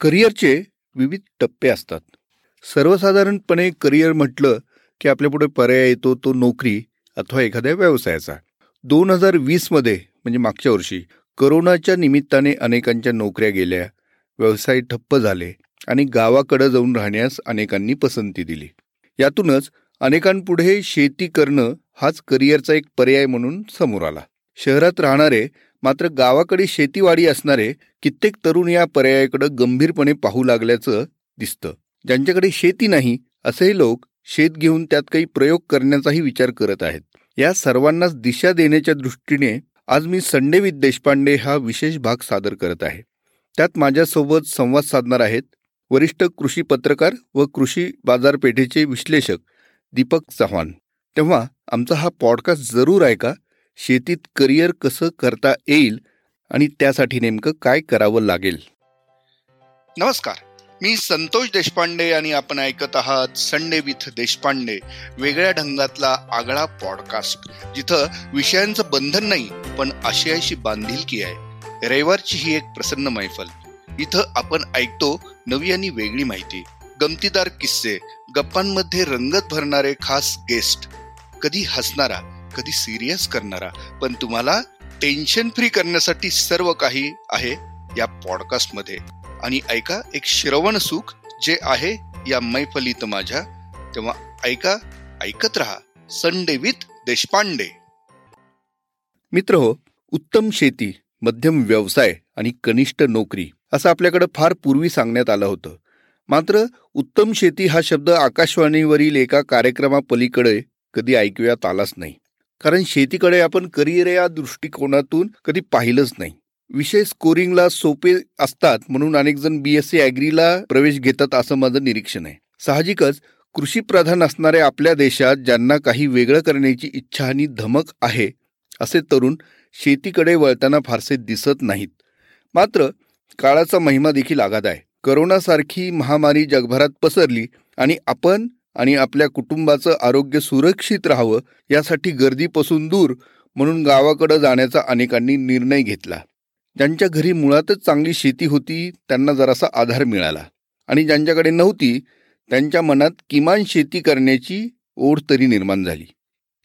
करिअरचे विविध टप्पे असतात. सर्वसाधारणपणे करिअर म्हटलं की आपल्यापुढे पर्याय येतो तो नोकरी अथवा एखाद्या व्यवसायाचा. 2020 म्हणजे मागच्या वर्षी करोनाच्या निमित्ताने अनेकांच्या नोकऱ्या गेल्या, व्यवसाय ठप्प झाले आणि गावाकडं जाऊन राहण्यास अनेकांनी पसंती दिली. यातूनच अनेकांपुढे शेती करणं हाच करिअरचा एक पर्याय म्हणून समोर आला. शहरात राहणारे मात्र गावाकडे शेतीवाडी असणारे कित्येक तरुण या पर्यायाकडे गंभीरपणे पाहू लागल्याचं दिसतं. ज्यांच्याकडे शेती नाही असेही लोक शेत घेऊन त्यात काही प्रयोग करण्याचाही विचार करत आहेत. या सर्वांनाच दिशा देण्याच्या दृष्टीने आज मी संडे विथ देशपांडे हा विशेष भाग सादर करत आहे. त्यात माझ्यासोबत संवाद साधणार आहेत वरिष्ठ कृषी पत्रकार व कृषी बाजारपेठेचे विश्लेषक दीपक चव्हाण. तेव्हा आमचा हा पॉडकास्ट जरूर ऐका. शेतीत करिअर कसं करता येईल आणि त्यासाठी नेमकं काय करावं लागेल. नमस्कार, मी संतोष देशपांडे आणि आपण ऐकत आहात संडे विथ देशपांडे, वेगळ्या ढंगातला आगळा पॉडकास्ट, जिथं विषयांचं बंधन नाही पण आशयाशी बांधिलकी आहे. रविवारची ही एक प्रसन्न मैफल. इथं आपण ऐकतो नवी आणि वेगळी माहिती, गमतीदार किस्से, गप्पांमध्ये रंगत भरणारे खास गेस्ट, कधी हसणारा कधी सिरियस करणारा, पण तुम्हाला टेन्शन फ्री करण्यासाठी सर्व काही आहे या पॉडकास्टमध्ये. आणि ऐका एक श्रवण सुख जे आहे या मैफलीत माझ्या. तेव्हा ऐका, ऐकत राहा संडे विथ देशपांडे. मित्र हो, उत्तम शेती, मध्यम व्यवसाय आणि कनिष्ठ नोकरी असं आपल्याकडे फार पूर्वी सांगण्यात आलं होतं. मात्र उत्तम शेती हा शब्द आकाशवाणीवरील एका कार्यक्रमापलीकडे कधी ऐकूयात आलाच नाही, कारण शेतीकडे आपण करिअर या दृष्टिकोनातून कधी पाहिलंच नाही. विषय स्कोरिंगला सोपे असतात म्हणून अनेकजण BSc ॲग्रीला प्रवेश घेतात असं माझं निरीक्षण आहे. साहजिकच कृषीप्रधान असणाऱ्या आपल्या देशात ज्यांना काही वेगळं करण्याची इच्छा आणि धमक आहे असे तरुण शेतीकडे वळताना फारसे दिसत नाहीत. मात्र काळाचा महिमा देखील आघात आहे. करोनासारखी महामारी जगभरात पसरली आणि आपण आणि आपल्या कुटुंबाचं आरोग्य सुरक्षित राहावं यासाठी गर्दीपासून दूर म्हणून गावाकडं जाण्याचा अनेकांनी निर्णय घेतला. ज्यांच्या घरी मुळातच चांगली शेती होती त्यांना जरासा आधार मिळाला आणि ज्यांच्याकडे नव्हती त्यांच्या मनात किमान शेती करण्याची ओढ तरी निर्माण झाली.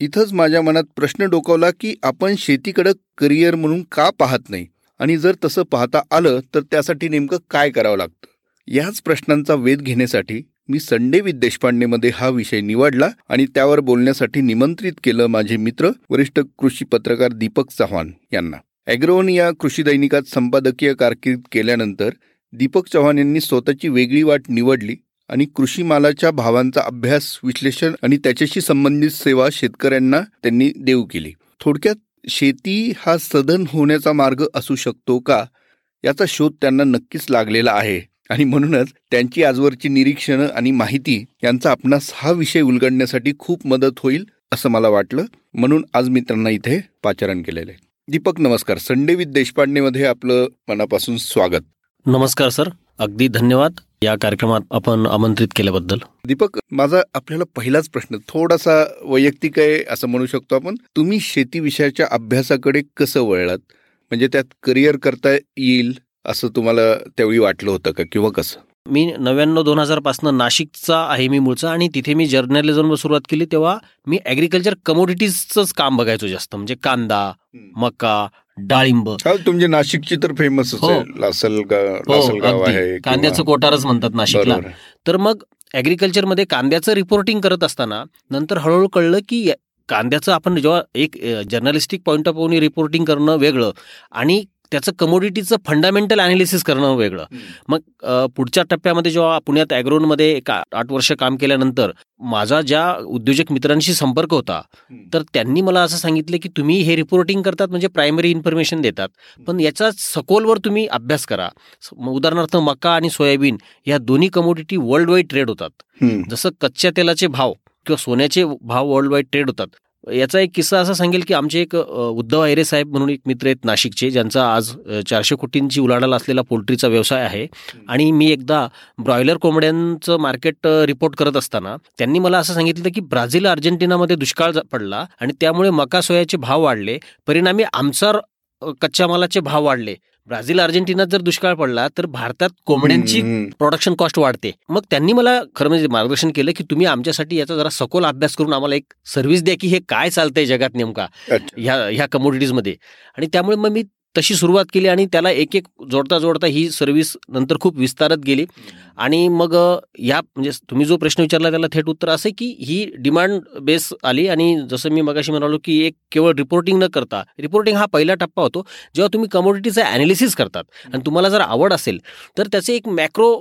इथंच माझ्या मनात प्रश्न डोकावला की आपण शेतीकडं करिअर म्हणून का पाहत नाही आणि जर तसं पाहता आलं तर त्यासाठी नेमकं काय करावं लागतं. याच प्रश्नांचा वेध घेण्यासाठी मी संडे विथ देशपांडेमध्ये हा विषय निवडला आणि त्यावर बोलण्यासाठी निमंत्रित केलं माझे मित्र वरिष्ठ कृषी पत्रकार दीपक चव्हाण यांना. ॲग्रोन या कृषी दैनिकात संपादकीय कारकीर्द केल्यानंतर दीपक चव्हाण यांनी स्वतःची वेगळी वाट निवडली आणि कृषी मालाच्या भावांचा अभ्यास, विश्लेषण आणि त्याच्याशी संबंधित सेवा शेतकऱ्यांना त्यांनी देऊ केली. थोडक्यात शेती हा सधन होण्याचा मार्ग असू शकतो का याचा शोध त्यांना नक्कीच लागलेला आहे आणि म्हणूनच त्यांची आजवरची निरीक्षणं आणि माहिती यांचा आपणास हा विषय उलगडण्यासाठी खूप मदत होईल असं मला वाटलं, म्हणून आज मित्रांना इथे पाचारण केलेलं आहे. दीपक नमस्कार, संडे विथ देशपांडेमध्ये आपलं मनापासून स्वागत. नमस्कार सर, अगदी धन्यवाद या कार्यक्रमात आपण आमंत्रित केल्याबद्दल. दीपक, माझा आपल्याला पहिलाच प्रश्न थोडासा वैयक्तिक आहे असं म्हणू शकतो आपण. तुम्ही शेती विषयाच्या अभ्यासाकडे कसं वळलात, म्हणजे त्यात करिअर करता येईल असं तुम्हाला त्यावेळी वाटलं होतं का किंवा कसं? मी 1999-2000 नाशिकचा आहे मी मूळचा आणि तिथे मी जर्नलिझमवर सुरुवात केली तेव्हा मी ॲग्रिकल्चर कमोडिटीजचंच काम बघायचो जास्त, म्हणजे कांदा, मका, डाळिंब. तुमचे नाशिकची तर फेमस आहे, कांद्याचं कोठारच म्हणतात नाशिकला. तर मग ॲग्रिकल्चरमध्ये कांद्याचं रिपोर्टिंग करत असताना नंतर हळूहळू कळलं की कांद्याचं आपण जेव्हा एक जर्नलिस्टिक पॉईंट ऑफ व्ह्यूने रिपोर्टिंग करणं वेगळं आणि त्याचं कमोडिटीचं फंडामेंटल अॅनालिसिस करणं वेगळं. मग पुढच्या टप्प्यामध्ये जेव्हा पुण्यात ॲग्रोनमध्ये 8 वर्ष काम केल्यानंतर माझा ज्या उद्योजक मित्रांशी संपर्क होता तर त्यांनी मला असं सांगितलं की तुम्ही हे रिपोर्टिंग करतात म्हणजे प्रायमरी इन्फॉर्मेशन देतात, पण याचा सखोलवर तुम्ही अभ्यास करा. उदाहरणार्थ मका आणि सोयाबीन या दोन्ही कमोडिटी वर्ल्ड वाईड ट्रेड होतात. जसं कच्च्या तेलाचे भाव किंवा सोन्याचे भाव वर्ल्ड वाईड ट्रेड होतात. याचा एक किस्सा असा सांगेल की आमचे एक उद्धव अहिरे साहेब म्हणून एक मित्र आहेत नाशिकचे, ज्यांचा आज 400 कोटींची उलाढाल असलेला पोल्ट्रीचा व्यवसाय आहे. आणि मी एकदा ब्रॉयलर कोंबड्यांचं मार्केट रिपोर्ट करत असताना त्यांनी मला असं सांगितलं की ब्राझील अर्जेंटिनामध्ये दुष्काळ पडला आणि त्यामुळे मका सोयाचे भाव वाढले, परिणामी आमचा कच्च्या मालाचे भाव वाढले. ब्राझील अर्जेंटिनात जर दुष्काळ पडला तर भारतात कोंबड्यांची प्रोडक्शन कॉस्ट वाढते. मग त्यांनी मला खरं म्हणजे मार्गदर्शन केलं की तुम्ही आमच्यासाठी याचा जरा सखोल अभ्यास करून आम्हाला एक सर्व्हिस द्या की हे काय चालतंय जगात नेमका ह्या कमोडिटीजमध्ये. आणि त्यामुळे मग मी तशी सुरुवात केली आणि त्याला एक एक जोडता जोडता ही सर्व्हिस नंतर खूप विस्तारत गेली. आणि मग या म्हणजे तुम्ही जो प्रश्न विचारला त्याला थेट उत्तर असे की ही डिमांड बेस आली. आणि जसं मी मगाशी म्हणालो की एक केवळ रिपोर्टिंग न करता, रिपोर्टिंग हा पहिला टप्पा होतो जेव्हा तुम्ही कमोडिटीचं ॲनालिसिस करतात आणि तुम्हाला जर आवड असेल तर त्याचे एक मॅक्रो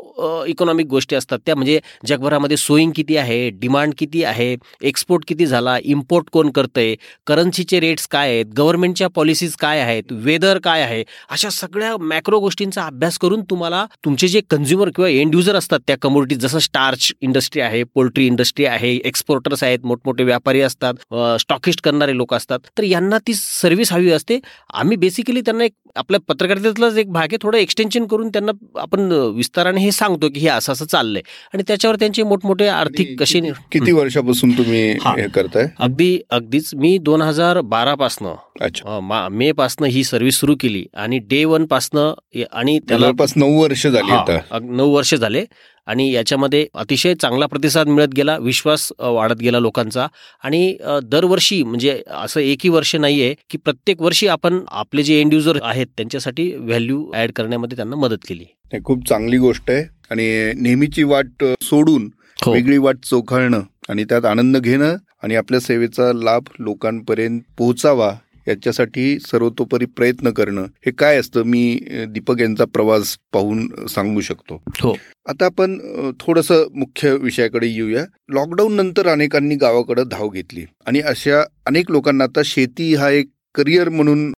इकॉनॉमिक गोष्टी असतात त्या म्हणजे जगभरामध्ये सोयिंग किती आहे, डिमांड किती आहे, एक्सपोर्ट किती झाला, इम्पोर्ट कोण करतंय, करन्सीचे रेट्स काय आहेत, गव्हर्नमेंटच्या पॉलिसीज काय आहेत, वेदर काय आहे, अशा सगळ्या मॅक्रो गोष्टींचा अभ्यास करून तुम्हाला तुमचे जे कंझ्युमर किंवा एंड युजर असतात त्या कमोडिटीज जसं स्टार्च इंडस्ट्री आहे, पोल्ट्री इंडस्ट्री आहे, एक्सपोर्टर्स आहेत, मोठमोठे व्यापारी असतात, स्टॉकिस्ट करणारे लोक असतात, तर यांना ती सर्व्हिस हवी असते. आम्ही बेसिकली त्यांना एक आपल्या पत्रकारितेतलाच एक भाग आहे थोडं एक्सटेन्शन करून त्यांना आपण विस्ताराने हे सांगतो की हे असं असं चाललंय आणि त्याच्यावर त्यांचे मोठमोठे आर्थिक कसे. किती वर्षापासून तुम्ही हे करताय? अगदीच मी 2012 पासनं मे पासनं ही सर्व्हिस सुरू केली आणि डे वन पासनं आणि त्याला 9 वर्ष झाली, 9 वर्ष झाले. आणि याच्यामध्ये अतिशय चांगला प्रतिसाद मिळत गेला, विश्वास वाढत गेला लोकांचा. आणि दरवर्षी म्हणजे असं एकही वर्ष नाहीये की प्रत्येक वर्षी आपण आपले जे एंड युजर आहेत त्यांच्यासाठी व्हॅल्यू ऍड करण्यामध्ये त्यांना मदत केली. खूप चांगली गोष्ट आहे. आणि नेहमीची वाट सोडून वेगळी वाट चोखाळणं आणि त्यात आनंद घेणं आणि आपल्या सेवेचा लाभ लोकांपर्यंत पोहोचावा याच्यासाठी सर्वतोपरी प्रयत्न करणं हे काय असतं मी दीपक यांचा प्रवास पाहून सांगू शकतो. हो, आता आपण थोडंसं मुख्य विषयाकडे येऊया. लॉकडाऊन नंतर अनेकांनी गावाकडे धाव घेतली आणि अशा अनेक लोकांना आता शेती हा एक करिअर म्हणून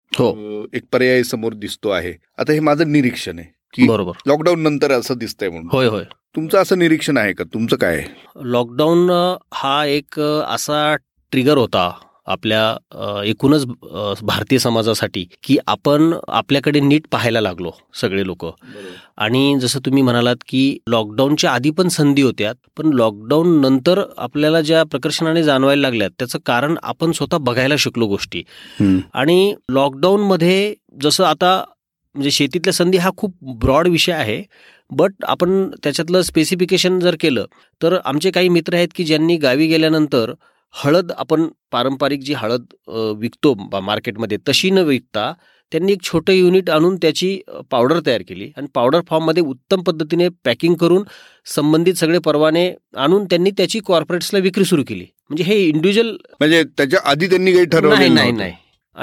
एक पर्याय समोर दिसतो आहे. आता हे माझं निरीक्षण आहे की लॉकडाऊन नंतर असं दिसतंय म्हणून. होय होय, तुमचं असं निरीक्षण आहे का? तुमचं काय? लॉकडाऊन हा एक असा ट्रिगर होता आपल्या एकूणच भारतीय समाजासाठी की आपण आपल्याकडे नीट पाहायला लागलो सगळे लोक. आणि जसं तुम्ही म्हणालात की लॉकडाऊनच्या आधी पण संधी होत्या, पण लॉकडाऊन नंतर आपल्याला ज्या प्रकर्षाने जाणवायला लागल्यात त्याचं कारण आपण स्वतः बघायला शिकलो गोष्टी. आणि लॉकडाऊनमध्ये जसं आता म्हणजे शेतीतल्या संधी हा खूप ब्रॉड विषय आहे, बट आपण त्याच्यातलं स्पेसिफिकेशन जर केलं तर आमचे काही मित्र आहेत की ज्यांनी गावी गेल्यानंतर हळद, आपण पारंपरिक जी हळद विकतो मार्केटमध्ये तशी न विकता त्यांनी एक छोटं युनिट आणून त्याची पावडर तयार केली आणि पावडर फॉर्ममध्ये उत्तम पद्धतीने पॅकिंग करून संबंधित सगळे परवाने आणून त्यांनी त्याची कॉर्पोरेट्सला विक्री सुरू केली. म्हणजे हे इंडिव्हिज्युअल म्हणजे त्याच्या आधी त्यांनी काही ठरवलं नाही.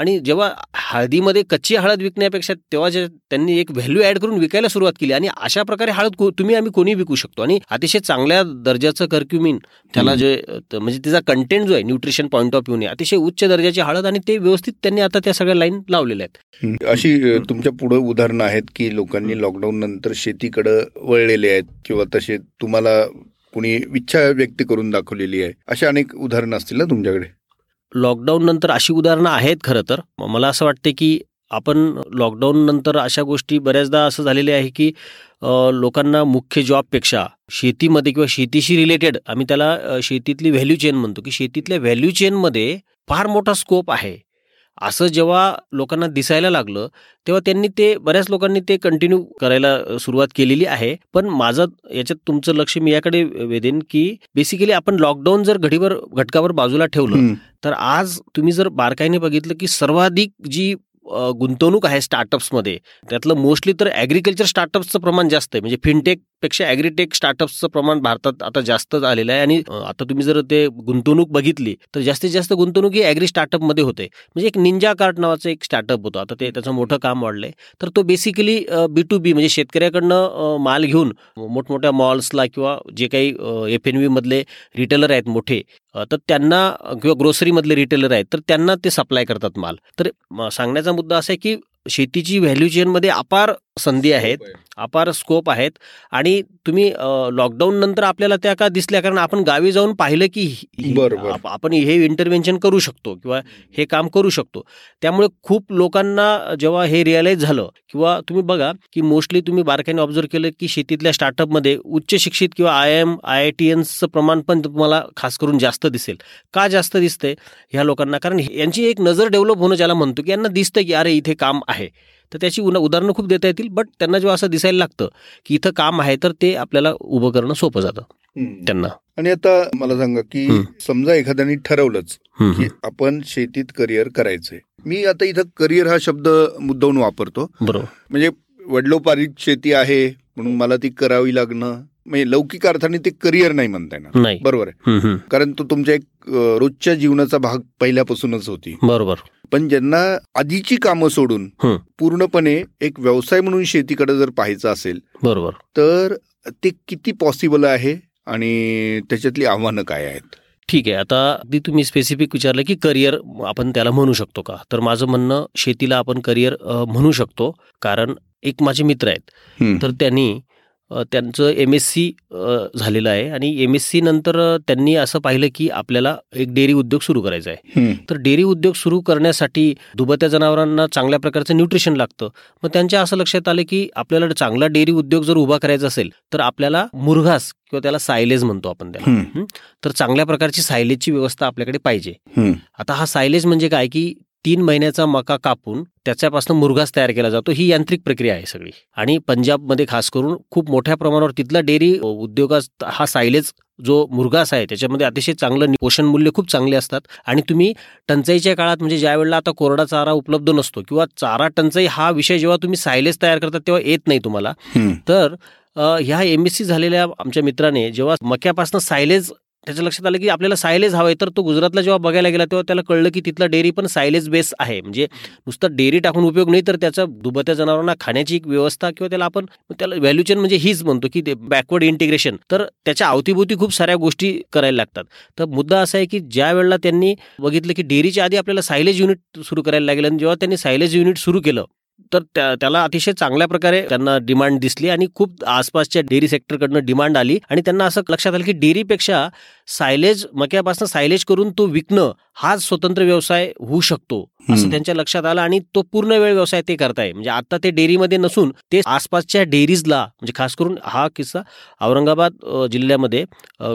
आणि जेव्हा हळदीमध्ये कच्ची हळद विकण्यापेक्षा तेव्हा त्यांनी एक व्हॅल्यू ॲड करून विकायला सुरुवात केली. आणि अशा प्रकारे हळद तुम्ही आम्ही कोणी विकू शकतो आणि अतिशय चांगल्या दर्जाचं कर्क्युमिन त्याला जे म्हणजे तिचा कंटेंट जो आहे न्यूट्रिशन पॉईंट ऑफ व्ह्यूने अतिशय उच्च दर्जाची हळद आणि ते व्यवस्थित त्यांनी आता त्या सगळ्या लाईन लावलेल्या आहेत. अशी तुमच्या पुढे उदाहरणं आहेत की लोकांनी लॉकडाऊन नंतर शेतीकडे वळलेले आहेत किंवा तसे तुम्हाला कोणी इच्छा व्यक्त करून दाखवलेली आहे, अशा अनेक उदाहरणं असतील ना तुमच्याकडे? लॉकडाऊन नंतर अशी उदाहरणं आहेत खरं तर. मला असं वाटते की आपण लॉकडाऊन नंतर अशा गोष्टी बऱ्याचदा असं झालेले आहे की लोकांना मुख्य जॉबपेक्षा शेतीमध्ये किंवा शेतीशी रिलेटेड आम्ही त्याला शेतीतली व्हॅल्यू चेन म्हणतो की शेतीतल्या व्हॅल्यू चेनमध्ये फार मोठा स्कोप आहे असं जेव्हा लोकांना दिसायला लागलं तेव्हा त्यांनी ते बऱ्याच लोकांनी ते कंटिन्यू करायला सुरुवात केलेली आहे. पण माझं याच्यात तुमचं लक्ष मी याकडे वेधेन की बेसिकली आपण लॉकडाऊन जर घटकावर बाजूला ठेवलं तर आज तुम्ही जर बारकाईने बघितलं की सर्वाधिक जी गुंतवणूक आहे स्टार्टअप्समध्ये त्यातलं मोस्टली तर ॲग्रिकल्चर स्टार्टअप्सचं प्रमाण जास्त आहे. म्हणजे फिनटेकपेक्षा ॲग्रिटेक स्टार्टअप्सचं प्रमाण भारतात आता जास्त आलेलं आहे. आणि आता तुम्ही जर ते गुंतवणूक बघितली तर जास्तीत जास्त गुंतवणूक ही ॲग्री स्टार्टअपमध्ये होते. म्हणजे एक निंजा कार्ट नावाचं एक स्टार्टअप होतं, आता ते त्याचं मोठं काम वाढलं आहे. तर तो बेसिकली B2B म्हणजे शेतकऱ्याकडनं माल घेऊन मोठमोठ्या मॉल्सला किंवा जे काही FNV मधले रिटेलर आहेत मोठे तर त्यांना किंवा ग्रोसरीमधले रिटेलर आहेत तर त्यांना ते सप्लाय करतात माल. तर सांगण्याचा मुद्दा असा आहे की शेतीची व्हॅल्यू चेनमध्ये अपार संधी आहेत, अपार स्कोप आहेत. आणि तुम्ही लॉकडाऊन नंतर आपल्याला त्या का दिसल्या कारण आपण गावी जाऊन पाहिलं की आपण हे इंटरव्हेन्शन करू शकतो किंवा हे काम करू शकतो. त्यामुळे खूप लोकांना जेव्हा हे रिअलाइज झालं किंवा तुम्ही बघा की मोस्टली तुम्ही बारकाईने ऑब्झर्व केलं की शेतीतल्या स्टार्टअपमध्ये उच्च शिक्षित किंवा IIMs, IITNचं प्रमाण पण तुम्हाला खास करून जास्त दिसेल. का जास्त दिसतंय ह्या लोकांना? कारण यांची एक नजर डेव्हलप होणं ज्याला म्हणतो की यांना दिसतं की अरे इथे काम आहे तर त्याची उदाहरणं खूप देता येतील. बट त्यांना जेव्हा असं दिसायला लागतं की इथं काम आहे तर ते आपल्याला उभं करणं सोपं जातं त्यांना. आणि आता मला सांगा की समजा एखाद्याने ठरवलंच की आपण शेतीत करिअर करायचंय, मी आता इथं करिअर हा शब्द मुद्दाम वापरतो, बरोबर, म्हणजे वडिलोपार्जित शेती आहे म्हणून मला ती करावी लागणं, म्हणजे लौकिक अर्थाने ते करिअर नाही म्हणता येणार, बरोबर आहे, कारण तो तुमच्या एक रोजच्या जीवनाचा भाग पहिल्यापासूनच होती, बरोबर. पण ज्यांना आधीची कामं सोडून पूर्णपणे एक व्यवसाय म्हणून शेतीकडे जर पाहायचं असेल, बरोबर, तर ते किती पॉसिबल आहे आणि त्याच्यातली आव्हानं काय आहेत? ठीक आहे, आता ती तुम्ही स्पेसिफिक विचारलं की करिअर आपण त्याला म्हणू शकतो का, तर माझं म्हणणं शेतीला आपण करिअर म्हणू शकतो, कारण एक माझे मित्र आहेत तर त्यांनी त्यांचं MSc झालेलं आहे आणि MSc नंतर त्यांनी असं पाहिलं की आपल्याला एक डेअरी उद्योग सुरू करायचा आहे. तर डेअरी उद्योग सुरू करण्यासाठी दुभत्या जनावरांना चांगल्या प्रकारचं न्यूट्रिशन लागतं. मग त्यांच्या असं लक्षात आलं की आपल्याला चांगला डेअरी उद्योग जर उभा करायचा असेल तर आपल्याला मुरघास किंवा त्याला सायलेज म्हणतो आपण त्याला, तर चांगल्या प्रकारची सायलेजची व्यवस्था आपल्याकडे पाहिजे. आता हा सायलेज म्हणजे काय की 3 महिन्याचा मका कापून त्याच्यापासून मुरघास तयार केला जातो, ही यांत्रिक प्रक्रिया आहे सगळी. आणि पंजाबमध्ये खास करून खूप मोठ्या प्रमाणावर तिथला डेअरी उद्योगात हा सायलेज जो मुरघास आहे त्याच्यामध्ये अतिशय चांगलं पोषण मूल्य खूप चांगले असतात. आणि तुम्ही टंचाईच्या काळात म्हणजे ज्या वेळेला आता कोरडा चारा उपलब्ध नसतो किंवा चारा टंचाई हा विषय जेव्हा तुम्ही सायलेज तयार करता तेव्हा येत नाही तुम्हाला. तर ह्या MSc झालेल्या आमच्या मित्राने जेव्हा मक्यापासून सायलेज त्याच्या लक्षात आलं की आपल्याला सायलेज हवं आहे, तर तो गुजरातला जेव्हा बघायला गेला तेव्हा त्याला कळलं की तिथला डेअरी पण सायलेज बेस आहे, म्हणजे नुसतं डेअरी टाकून उपयोग नाही तर त्याचा दुभत्या जनावरांना खाण्याची एक व्यवस्था किंवा त्याला आपण त्याला व्हॅल्यू चेन म्हणजे हीच म्हणतो की ते बॅकवर्ड इंटिग्रेशन, तर त्याच्या अवतीभोवती खूप साऱ्या गोष्टी करायला लागतात. तर मुद्दा असा आहे की ज्या वेळेला त्यांनी बघितलं की डेअरीच्या आधी आपल्याला सायलेज युनिट सुरू करायला लागेल आणि जेव्हा त्यांनी सायलेज युनिट सुरू केलं तर त्याला अतिशय चांगल्या प्रकारे त्यांना डिमांड दिसली आणि खूप आसपासच्या डेअरी सेक्टरकडनं डिमांड आली. आणि त्यांना असं लक्षात आलं की डेअरीपेक्षा सायलेज मक्यापासून सायलेज करून तो विकणं हाच स्वतंत्र व्यवसाय होऊ शकतो असं त्यांच्या लक्षात आलं आणि तो पूर्ण वेळ व्यवसाय ते करताय. म्हणजे आता ते डेअरीमध्ये नसून ते आसपासच्या डेअरीजला, म्हणजे खास करून हा किस्सा औरंगाबाद जिल्ह्यामध्ये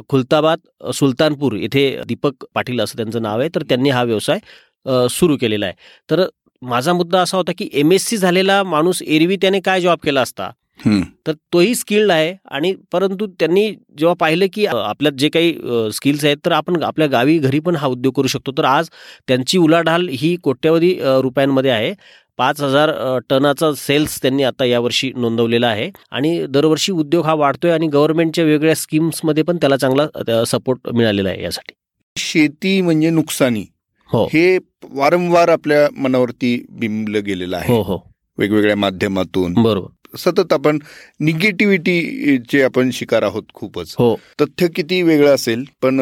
खुलताबाद सुलतानपूर इथे दीपक पाटील असं त्यांचं नाव आहे, तर त्यांनी हा व्यवसाय सुरू केलेला आहे. तर माझा मुद्दा असा होता की MSc झालेला माणूस एरवी त्याने काय जॉब केला असता, तर तोही स्किल्ड आहे. आणि परंतु त्यांनी जेव्हा पाहिलं की आपल्यात जे काही स्किल्स आहेत तर आपण आपल्या गावी घरी पण हा उद्योग करू शकतो, तर आज त्यांची उलाढाल ही कोट्यवधी रुपयांमध्ये आहे. 5,000 टनाचा सेल्स त्यांनी आता यावर्षी नोंदवलेला आहे आणि दरवर्षी उद्योग हा वाढतोय आणि गव्हर्नमेंटच्या वेगवेगळ्या स्कीम्समध्ये पण त्याला चांगला सपोर्ट मिळालेला आहे. यासाठी शेती म्हणजे नुकसानी हे वारंवार आपल्या मनावरती बिंबलं गेलेलं आहे वेगवेगळ्या माध्यमातून, बरोबर, सतत आपण निगेटिव्हिटीचे आपण शिकार आहोत खूपच. तथ्य किती वेगळं असेल पण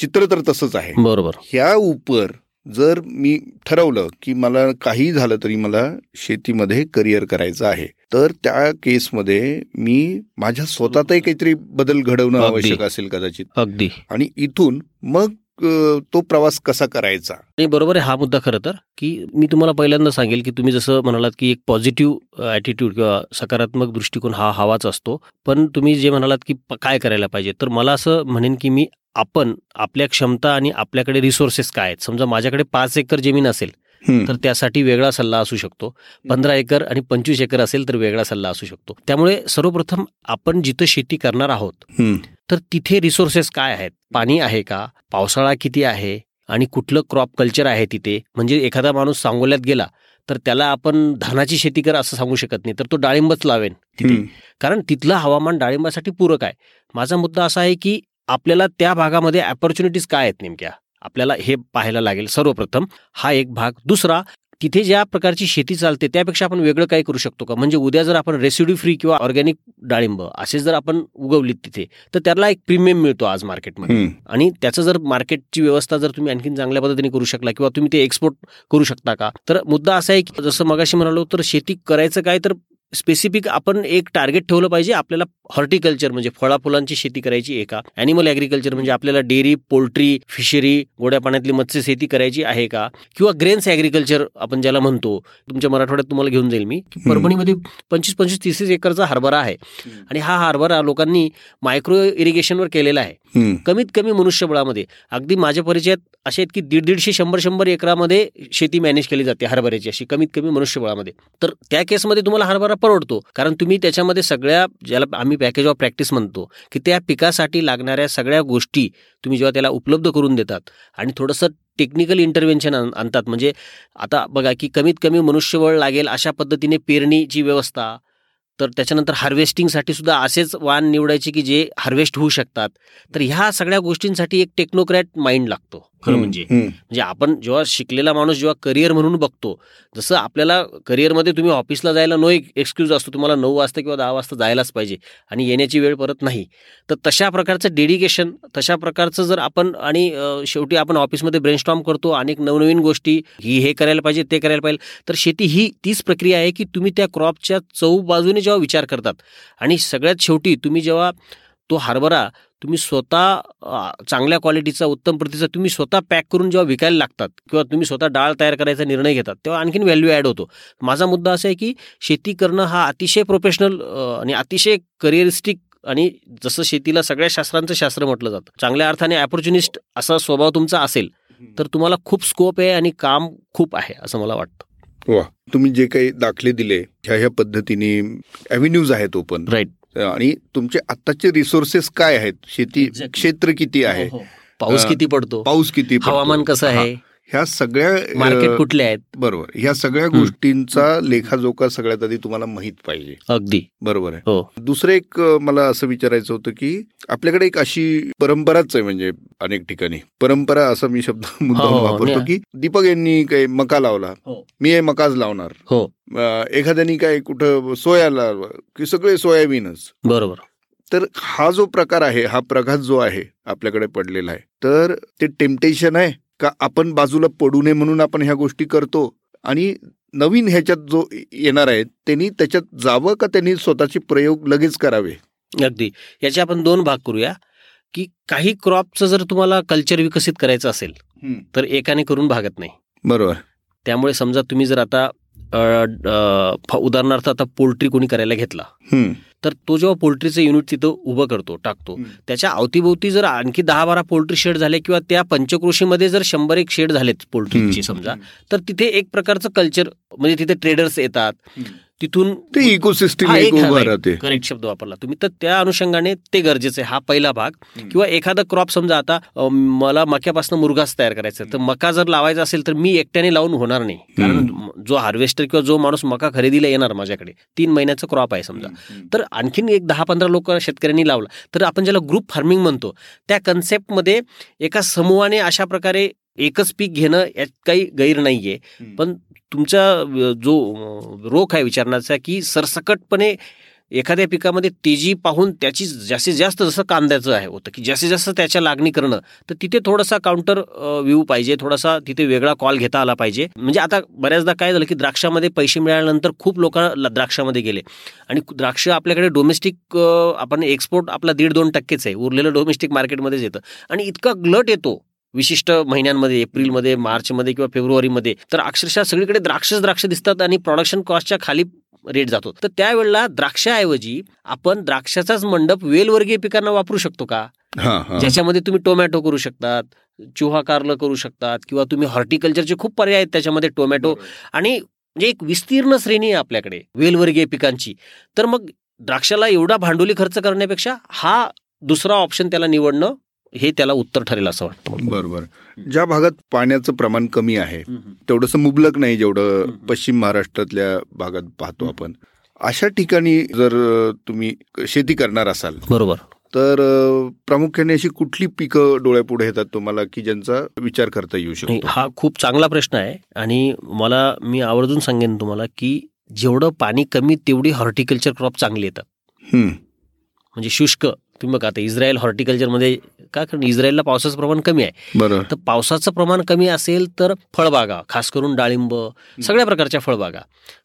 चित्र तर तसंच आहे, बरोबर. ह्या उपर जर मी ठरवलं की मला काही झालं तरी मला शेतीमध्ये करिअर करायचं आहे, तर त्या केसमध्ये मी माझ्या स्वतःतही काहीतरी बदल घडवणं आवश्यक असेल कदाचित, अगदी. आणि इथून मग तो प्रवास कसा करायचा, आणि बरोबर आहे हा मुद्दा खरं तर, की मी तुम्हाला पहिल्यांदा सांगेल की तुम्ही जसं म्हणालात की एक पॉझिटिव्ह ॲटिट्यूड किंवा सकारात्मक दृष्टिकोन हा हवाच असतो, पण तुम्ही जे म्हणालात की काय करायला पाहिजे, तर मला असं म्हणेन की मी आपण आपल्या क्षमता आणि आपल्याकडे रिसोर्सेस काय आहेत, समजा माझ्याकडे 5 एकर जमीन असेल तर त्यासाठी वेगळा सल्ला असू शकतो, 15 एकर आणि 25 एकर असेल तर वेगळा सल्ला असू शकतो. त्यामुळे सर्वप्रथम आपण जिथं शेती करणार आहोत तर तिथे रिसोर्सेस काय आहेत, पाणी आहे का, पावसाळा किती आहे आणि कुठलं क्रॉप कल्चर आहे तिथे. म्हणजे एखादा माणूस सांगोल्यात गेला तर त्याला आपण धानाची शेती कर असं सांगू शकत नाही, तर तो डाळिंबच लावेन तिथे, कारण तिथलं हवामान डाळिंबासाठी पूरक आहे. माझा मुद्दा असा आहे की आपल्याला त्या भागामध्ये अपॉर्च्युनिटीज काय आहेत नेमक्या आपल्याला हे पाहायला लागेल सर्वप्रथम, हा एक भाग. दुसरा, तिथे ज्या प्रकारची शेती चालते त्यापेक्षा आपण वेगळं काय करू शकतो का, म्हणजे उद्या जर आपण रेसिड्यू फ्री किंवा ऑर्गॅनिक डाळिंब असे जर आपण उगवलीत तिथे तर त्याला एक प्रीमियम मिळतो आज मार्केटमध्ये, आणि त्याचं जर मार्केटची व्यवस्था जर तुम्ही आणखीन चांगल्या पद्धतीने करू शकला किंवा तुम्ही ते एक्सपोर्ट करू शकता का. तर मुद्दा असा आहे की जसं मगाशी म्हणालो तर शेती करायचं काय, तर स्पेसिफिक आपण एक टार्गेट ठेवलं पाहिजे आपल्याला. हॉर्टिकल्चर म्हणजे फळाफुलांची शेती करायची आहे का, ॲनिमल ॲग्रिकल्चर म्हणजे आपल्याला डेअरी, पोल्ट्री, फिशरी, गोड्या पाण्यातली मत्स्य शेती करायची आहे का, किंवा ग्रेन्स ॲग्रिकल्चर आपण ज्याला म्हणतो. तुमच्या मराठवाड्यात तुम्हाला घेऊन जाईल मी, परभणीमध्ये 25-30 एकरचा हरभरा आहे आणि हा हरभरा लोकांनी मायक्रो इरिगेशनवर केलेला आहे. कमीत कमी मनुष्यबळामध्ये. अगदी माझ्या परिचयात असे आहेत की 150-100 एकरामध्ये शेती मॅनेज केली जाते हरभऱ्याची, अशी कमीत कमी मनुष्यबळामध्ये. तर त्या केसमध्ये तुम्हाला हरभरा परवडतो, कारण तुम्ही त्याच्यामध्ये सगळ्या, ज्याला आम्ही पॅकेज ऑफ प्रॅक्टिस म्हणतो, की त्या पिकासाठी लागणाऱ्या सगळ्या गोष्टी तुम्ही जेव्हा त्याला उपलब्ध करून देतात आणि थोडंसं टेक्निकल इंटरव्हेन्शन आणतात. म्हणजे आता बघा की कमीत कमी मनुष्यबळ लागेल अशा पद्धतीने पेरणीची व्यवस्था, तर त्याच्यानंतर हार्वेस्टिंगसाठी सुद्धा असेच वाण निवडायचे की जे हार्वेस्ट होऊ शकतात. तर ह्या सगळ्या गोष्टींसाठी एक टेक्नोक्रॅट माइंड लागतो खरं म्हणजे आपण जेव्हा शिकलेला माणूस जेव्हा करिअर म्हणून बघतो, जसं आपल्याला करिअरमध्ये तुम्ही ऑफिसला जायला नो एक एक्सक्यूज असतो, तुम्हाला 9 वाजता किंवा 10 वाजता जायलाच पाहिजे आणि येण्याची वेळ परत नाही. तर तशा प्रकारचं डेडिकेशन, तशा प्रकारचं जर आपण, आणि शेवटी आपण ऑफिसमध्ये ब्रेनस्टॉर्म करतो, अनेक नवनवीन गोष्टी, ही हे करायला पाहिजे, ते करायला पाहिजे. तर शेती ही तीच प्रक्रिया आहे की तुम्ही त्या क्रॉपच्या चौबाजूने जेव्हा विचार करतात आणि सगळ्यात शेवटी तुम्ही जेव्हा तो हरभरा तुम्ही स्वतः चांगल्या क्वालिटीचा, उत्तम प्रतीचा तुम्ही स्वतः पॅक करून जेव्हा विकायला लागतात किंवा तुम्ही स्वतः डाळ तयार करायचा निर्णय घेतात, तेव्हा आणखीन व्हॅल्यू ॲड होतो. माझा मुद्दा असा आहे की शेती करणं हा अतिशय प्रोफेशनल आणि अतिशय करिअरिस्टिक, आणि जसं शेतीला सगळ्या शास्त्रांचं शास्त्र म्हटलं जातं, चांगल्या अर्थाने ऑपॉर्च्युनिस्ट असा स्वभाव तुमचा असेल तर तुम्हाला खूप स्कोप आहे आणि काम खूप आहे असं मला वाटतं. वा, तुम्ही जे काही दाखले दिले ह्या पद्धतीने ॲव्हेन्यूज आहेत ओपन, राईट, आणि तुमचे आत्ताचे रिसोर्सेस काय आहेत, शेती क्षेत्र किती आहे, पाऊस किती पडतो, हवामान कसं आहे, ह्या सगळ्या मार्केट कुठले आहेत, बरोबर, ह्या सगळ्या गोष्टींचा लेखाजोखा सगळ्यात आधी तुम्हाला माहित पाहिजे. अगदी बरोबर आहे. दुसरं एक मला असं विचारायचं होतं की आपल्याकडे एक अशी परंपराच आहे, म्हणजे अनेक ठिकाणी परंपरा असा मी शब्द मुद्दाम वापरतो की दीपक यांनी काही मका लावला, मी मकाच लावणार, एखाद्यानी काय कुठं सोया लावला की सगळे सोयाबीनच, बरोबर. तर हा जो प्रकार आहे, हा प्रघात जो आहे आपल्याकडे पडलेला आहे, तर ते टेम्पटेशन आहे का आपण बाजूला पडू नये म्हणून आपण ह्या गोष्टी करतो, आणि नवीन ह्याच्यात जो येणार आहे त्यांनी त्याच्यात जावं का त्यांनी स्वतःचे प्रयोग लगेच करावे? अगदी. याचे आपण दोन भाग करूया की काही क्रॉपचं जर तुम्हाला कल्चर विकसित करायचं असेल तर एकाने करून भागत नाही, बरोबर. त्यामुळे समजा तुम्ही जर आता उदाहरणार्थ आता पोल्ट्री कोणी करायला घेतला, तर तो जेव्हा पोल्ट्रीचं युनिट तिथं उभं करतो, टाकतो, त्याच्या अवतीभोवती जर आणखी 10-12 पोल्ट्री शेड झाले किंवा त्या पंचक्रोशीमध्ये जर 100 शेड झालेत पोल्ट्रीची समजा, तर तिथे एक प्रकारचं कल्चर, म्हणजे तिथे ट्रेडर्स येतात, तिथून ते इकोसिस्टम एक उभा राहते. करेक्ट शब्द वापरला तुम्ही. तर त्या अनुषंगाने ते गरजेचं आहे, हा पहिला भाग. किंवा एखादा क्रॉप समजा आता मला मक्यापासून मुरघास तयार करायचा, तर मका जर लावायचा असेल तर मी एकट्याने लावून होणार नाही, कारण जो हार्वेस्टर किंवा जो माणूस मका खरेदीला येणार माझ्याकडे 3 महिन्याचा क्रॉप आहे समजा, तर आणखीन एक 10-15 लोक शेतकऱ्यांनी लावला, तर आपण ज्याला ग्रुप फार्मिंग म्हणतो त्या कन्सेप्टमध्ये एका समूहाने अशा प्रकारे एकच पीक घेणं यात काही गैर नाहीये. पण तुमचा जो रोख आहे विचारण्याचा की सरसकटपणे एखाद्या पिकामध्ये तेजी पाहून त्याची जास्तीत जास्त, जसं कांद्याचं आहे होतं की जास्तीत जास्त त्याच्या लागणी करणं, तर तिथे थोडासा काउंटर व्ह्यू पाहिजे, थोडासा तिथे वेगळा कॉल घेता आला पाहिजे. म्हणजे आता बऱ्याचदा काय झालं की द्राक्षामध्ये पैसे मिळाल्यानंतर खूप लोक द्राक्षामध्ये गेले, आणि द्राक्ष आपल्याकडे डोमेस्टिक, आपण एक्सपोर्ट आपला 1.5-2% आहे, उरलेलं डोमेस्टिक मार्केटमध्येच येतं, आणि इतका ग्लट येतो विशिष्ट महिन्यांमध्ये, एप्रिलमध्ये, मार्चमध्ये किंवा फेब्रुवारीमध्ये, तर अक्षरशः सगळीकडे द्राक्ष दिसतात आणि प्रोडक्शन कॉस्टच्या खाली रेट जातो. तर त्यावेळेला द्राक्षाऐवजी आपण द्राक्षाचाच मंडप वेलवर्गीय पिकांना वापरू शकतो का, ज्याच्यामध्ये तुम्ही टोमॅटो करू शकतात, चुहा कारलं करू शकतात, किंवा तुम्ही हॉर्टिकल्चरचे खूप पर्याय आहेत त्याच्यामध्ये टोमॅटो, आणि म्हणजे एक विस्तीर्ण श्रेणी आहे आपल्याकडे वेलवर्गीय पिकांची. तर मग द्राक्षाला एवढा भांडवली खर्च करण्यापेक्षा हा दुसरा ऑप्शन त्याला निवडणं हे त्याला उत्तर ठरेल असं वाटतं. बरोबर. ज्या भागात पाण्याचं प्रमाण कमी आहे, तेवढंसं मुबलक नाही जेवढं पश्चिम महाराष्ट्रातल्या भागात पाहतो आपण, अशा ठिकाणी जर तुम्ही शेती करणार असाल, बरोबर, तर प्रामुख्याने अशी कुठली पिकं डोळ्यापुढे येतात तुम्हाला की ज्यांचा विचार करता येऊ शकतो? हा खूप चांगला प्रश्न आहे, आणि मी आवर्जून सांगेन तुम्हाला की जेवढं पाणी कमी तेवढी हॉर्टिकल्चर क्रॉप चांगले येतात. म्हणजे शुष्क, तुम्ही बघा आता इस्रायल हॉर्टिकल्चरमध्ये का, कारण इस्रायलला पावसाचं प्रमाण कमी आहे, बरोबर. तर पावसाचं प्रमाण कमी असेल तर फळबागा, खास करून डाळिंब, सगळ्या प्रकारच्या फळबागा,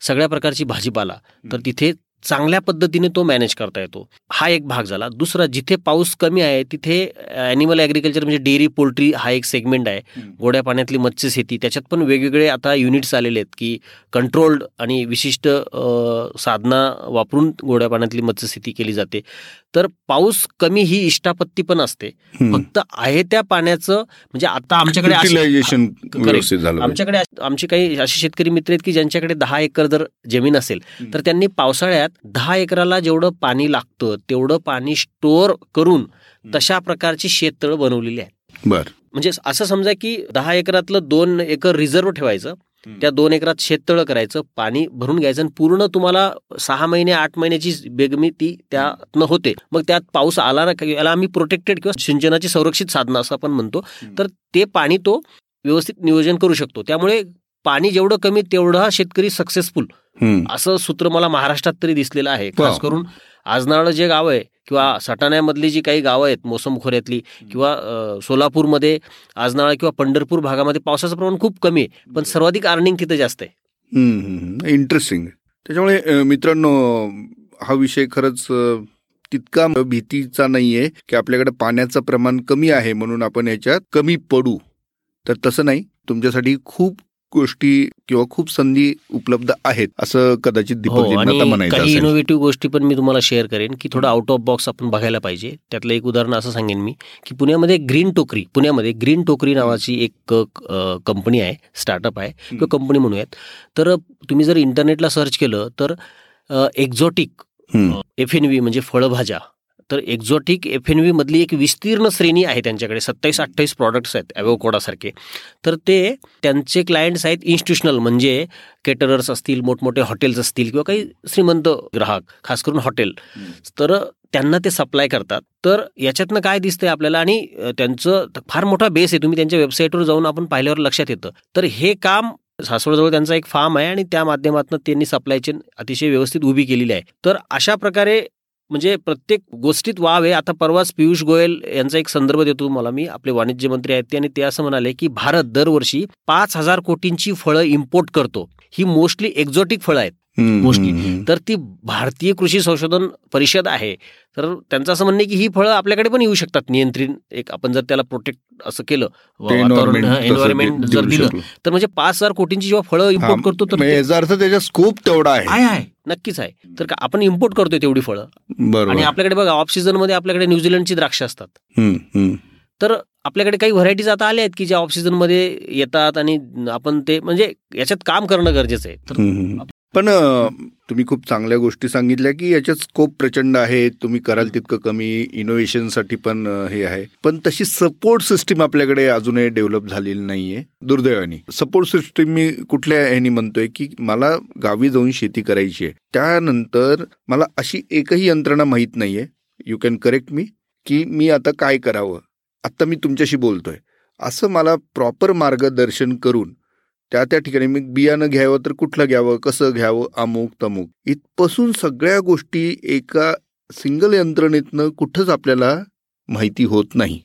सगळ्या प्रकारची भाजीपाला, तर तिथे चांगल्या पद्धतीने तो मॅनेज करता येतो. हा एक भाग झाला. दुसरा, जिथे पाऊस कमी आहे तिथे ॲनिमल ॲग्रिकल्चर म्हणजे डेअरी पोल्ट्री हा एक सेगमेंट आहे. गोड्या पाण्यातली मत्स्य शेती, त्याच्यात पण वेगवेगळे आता युनिट्स आलेले आहेत की कंट्रोल्ड आणि विशिष्ट साधना वापरून गोड्या पाण्यातली मत्स्य शेती केली जाते. तर पाऊस कमी ही इष्टापत्ती पण असते, फक्त आहे त्या पाण्याचं म्हणजे आता आमच्याकडे आमचे काही असे शेतकरी मित्र आहेत की ज्यांच्याकडे 10 एकर जर जमीन असेल तर त्यांनी पावसाळ्यात 10 एकराला जेवढं पाणी लागतं तेवढं पाणी स्टोअर करून तशा प्रकारची शेततळ बनवलेली आहे. बर, म्हणजे असं समजा की 10 एकरातलं 2 एकर रिझर्व्ह ठेवायचं, त्या 2 एकरात शेततळ करायचं, पाणी भरून घ्यायचं आणि पूर्ण तुम्हाला 6 महिने 8 महिन्याची बेगमी ती त्यातनं होते. मग त्यात पाऊस आला ना, याला आम्ही प्रोटेक्टेड किंवा सिंचनाची संरक्षित साधना असं आपण म्हणतो, तर ते पाणी तो व्यवस्थित नियोजन करू शकतो. त्यामुळे पाणी जेवढं कमी तेवढा शेतकरी सक्सेसफुल, असं सूत्र मला महाराष्ट्रात तरी दिसलेलं आहे. खास करून आजनाळं जे गाव आहे किंवा सटाण्यामधली जी काही गावं आहेत मोसम खोऱ्यातली किंवा सोलापूरमध्ये आजनाळा किंवा पंढरपूर भागामध्ये पावसाचं प्रमाण खूप कमी आहे, पण सर्वाधिक अर्निंग तिथे जास्त आहे. इंटरेस्टिंग. त्याच्यामुळे मित्रांनो, हा विषय खरंच तितका भीतीचा नाही आहे की आपल्याकडे पाण्याचं प्रमाण कमी आहे म्हणून आपण याच्यात कमी पडू, तर तसं नाही. तुमच्यासाठी खूप गोष्टी किंवा खूप संधी उपलब्ध आहेत असं कदाचित दीपक. काही इनोव्हेटिव्ह गोष्टी पण मी तुम्हाला शेअर करेन की थोडं आउट ऑफ बॉक्स आपण बघायला पाहिजे. त्यातलं एक उदाहरण असं सांगेन मी की पुण्यामध्ये ग्रीन टोकरी नावाची एक कंपनी आहे, स्टार्टअप आहे किंवा कंपनी म्हणूयात. तर तुम्ही जर इंटरनेटला सर्च केलं तर एक्झॉटिक FNV म्हणजे फळभाज्या, तर एक्झॉटिक FNV मधली एक विस्तीर्ण श्रेणी आहे त्यांच्याकडे. 27-28 प्रॉडक्ट्स आहेत ॲव्होकाडोसारखे. तर ते त्यांचे क्लायंट्स आहेत इन्स्टिट्युशनल म्हणजे केटरर्स असतील, मोठमोठे हॉटेल्स असतील किंवा काही श्रीमंत ग्राहक, खास करून हॉटेल, तर त्यांना ते सप्लाय करतात. तर याच्यातनं काय दिसतंय आपल्याला, आणि त्यांचं फार मोठा बेस आहे, तुम्ही त्यांच्या वेबसाईटवर जाऊन आपण पाहिल्यावर लक्षात येतं. तर हे काम सासवडजवळ त्यांचा एक फार्म आहे आणि त्या माध्यमातून त्यांनी सप्लाय चेन अतिशय व्यवस्थित उभी केलेली आहे. तर अशा प्रकारे म्हणजे प्रत्येक गोष्टीत वाव आहे. आता परवाच पियुष गोयल यांचा एक संदर्भ देतो मला, मी आपले वाणिज्य मंत्री आहेत ते, आणि ते असं म्हणाले की भारत दरवर्षी 5,000 कोटींची फळं इम्पोर्ट करतो. ही मोस्टली एक्झॉटिक फळं आहेत मोस्टली. तर ती भारतीय कृषी संशोधन परिषद आहे, तर त्यांचं असं म्हणणं की ही फळं आपल्याकडे पण येऊ शकतात नियंत्रित, एक आपण जर त्याला प्रोटेक्ट असं केलं, एन्व्हायरमेंट जर दिलं तर, म्हणजे 5,000 कोटींची जेव्हा फळं इम्पोर्ट करतो तर याचा अर्थ त्याचा स्कोप तेवढा आहे, नक्कीच आहे. तर आपण इम्पोर्ट करतोय तेवढी फळं. आणि आपल्याकडे बघा ऑफ सीझन मध्ये आपल्याकडे न्यूझीलंडची द्राक्ष असतात, तर आपल्याकडे काही व्हरायटीज आता आल्या आहेत की ज्या ऑफ सीझन मध्ये येतात आणि आपण ते म्हणजे याच्यात काम करणं गरजेचं आहे. पण तुम्ही खूप चांगल्या गोष्टी सांगितल्या की याच्यात स्कोप प्रचंड आहे, तुम्ही कराल तितकं कमी, इनोव्हेशनसाठी पण हे आहे. पण तशी सपोर्ट सिस्टीम आपल्याकडे अजूनही डेव्हलप झालेली नाहीये दुर्दैवाने. सपोर्ट सिस्टीम मी कुठल्या ह्यानी म्हणतोय की मला गावी जाऊन शेती करायची आहे, त्यानंतर मला अशी एकही यंत्रणा माहीत नाहीये, यू कॅन करेक्ट मी, की मी आता काय करावं. आत्ता मी तुमच्याशी बोलतोय, असं मला प्रॉपर मार्गदर्शन करून त्या ठिकाणी मी बियाणं घ्यावं तर कुठलं घ्यावं, कसं घ्यावं, अमुक तमुक, इथपासून सगळ्या गोष्टी एका सिंगल यंत्रणेतनं कुठंच आपल्याला माहिती होत नाही.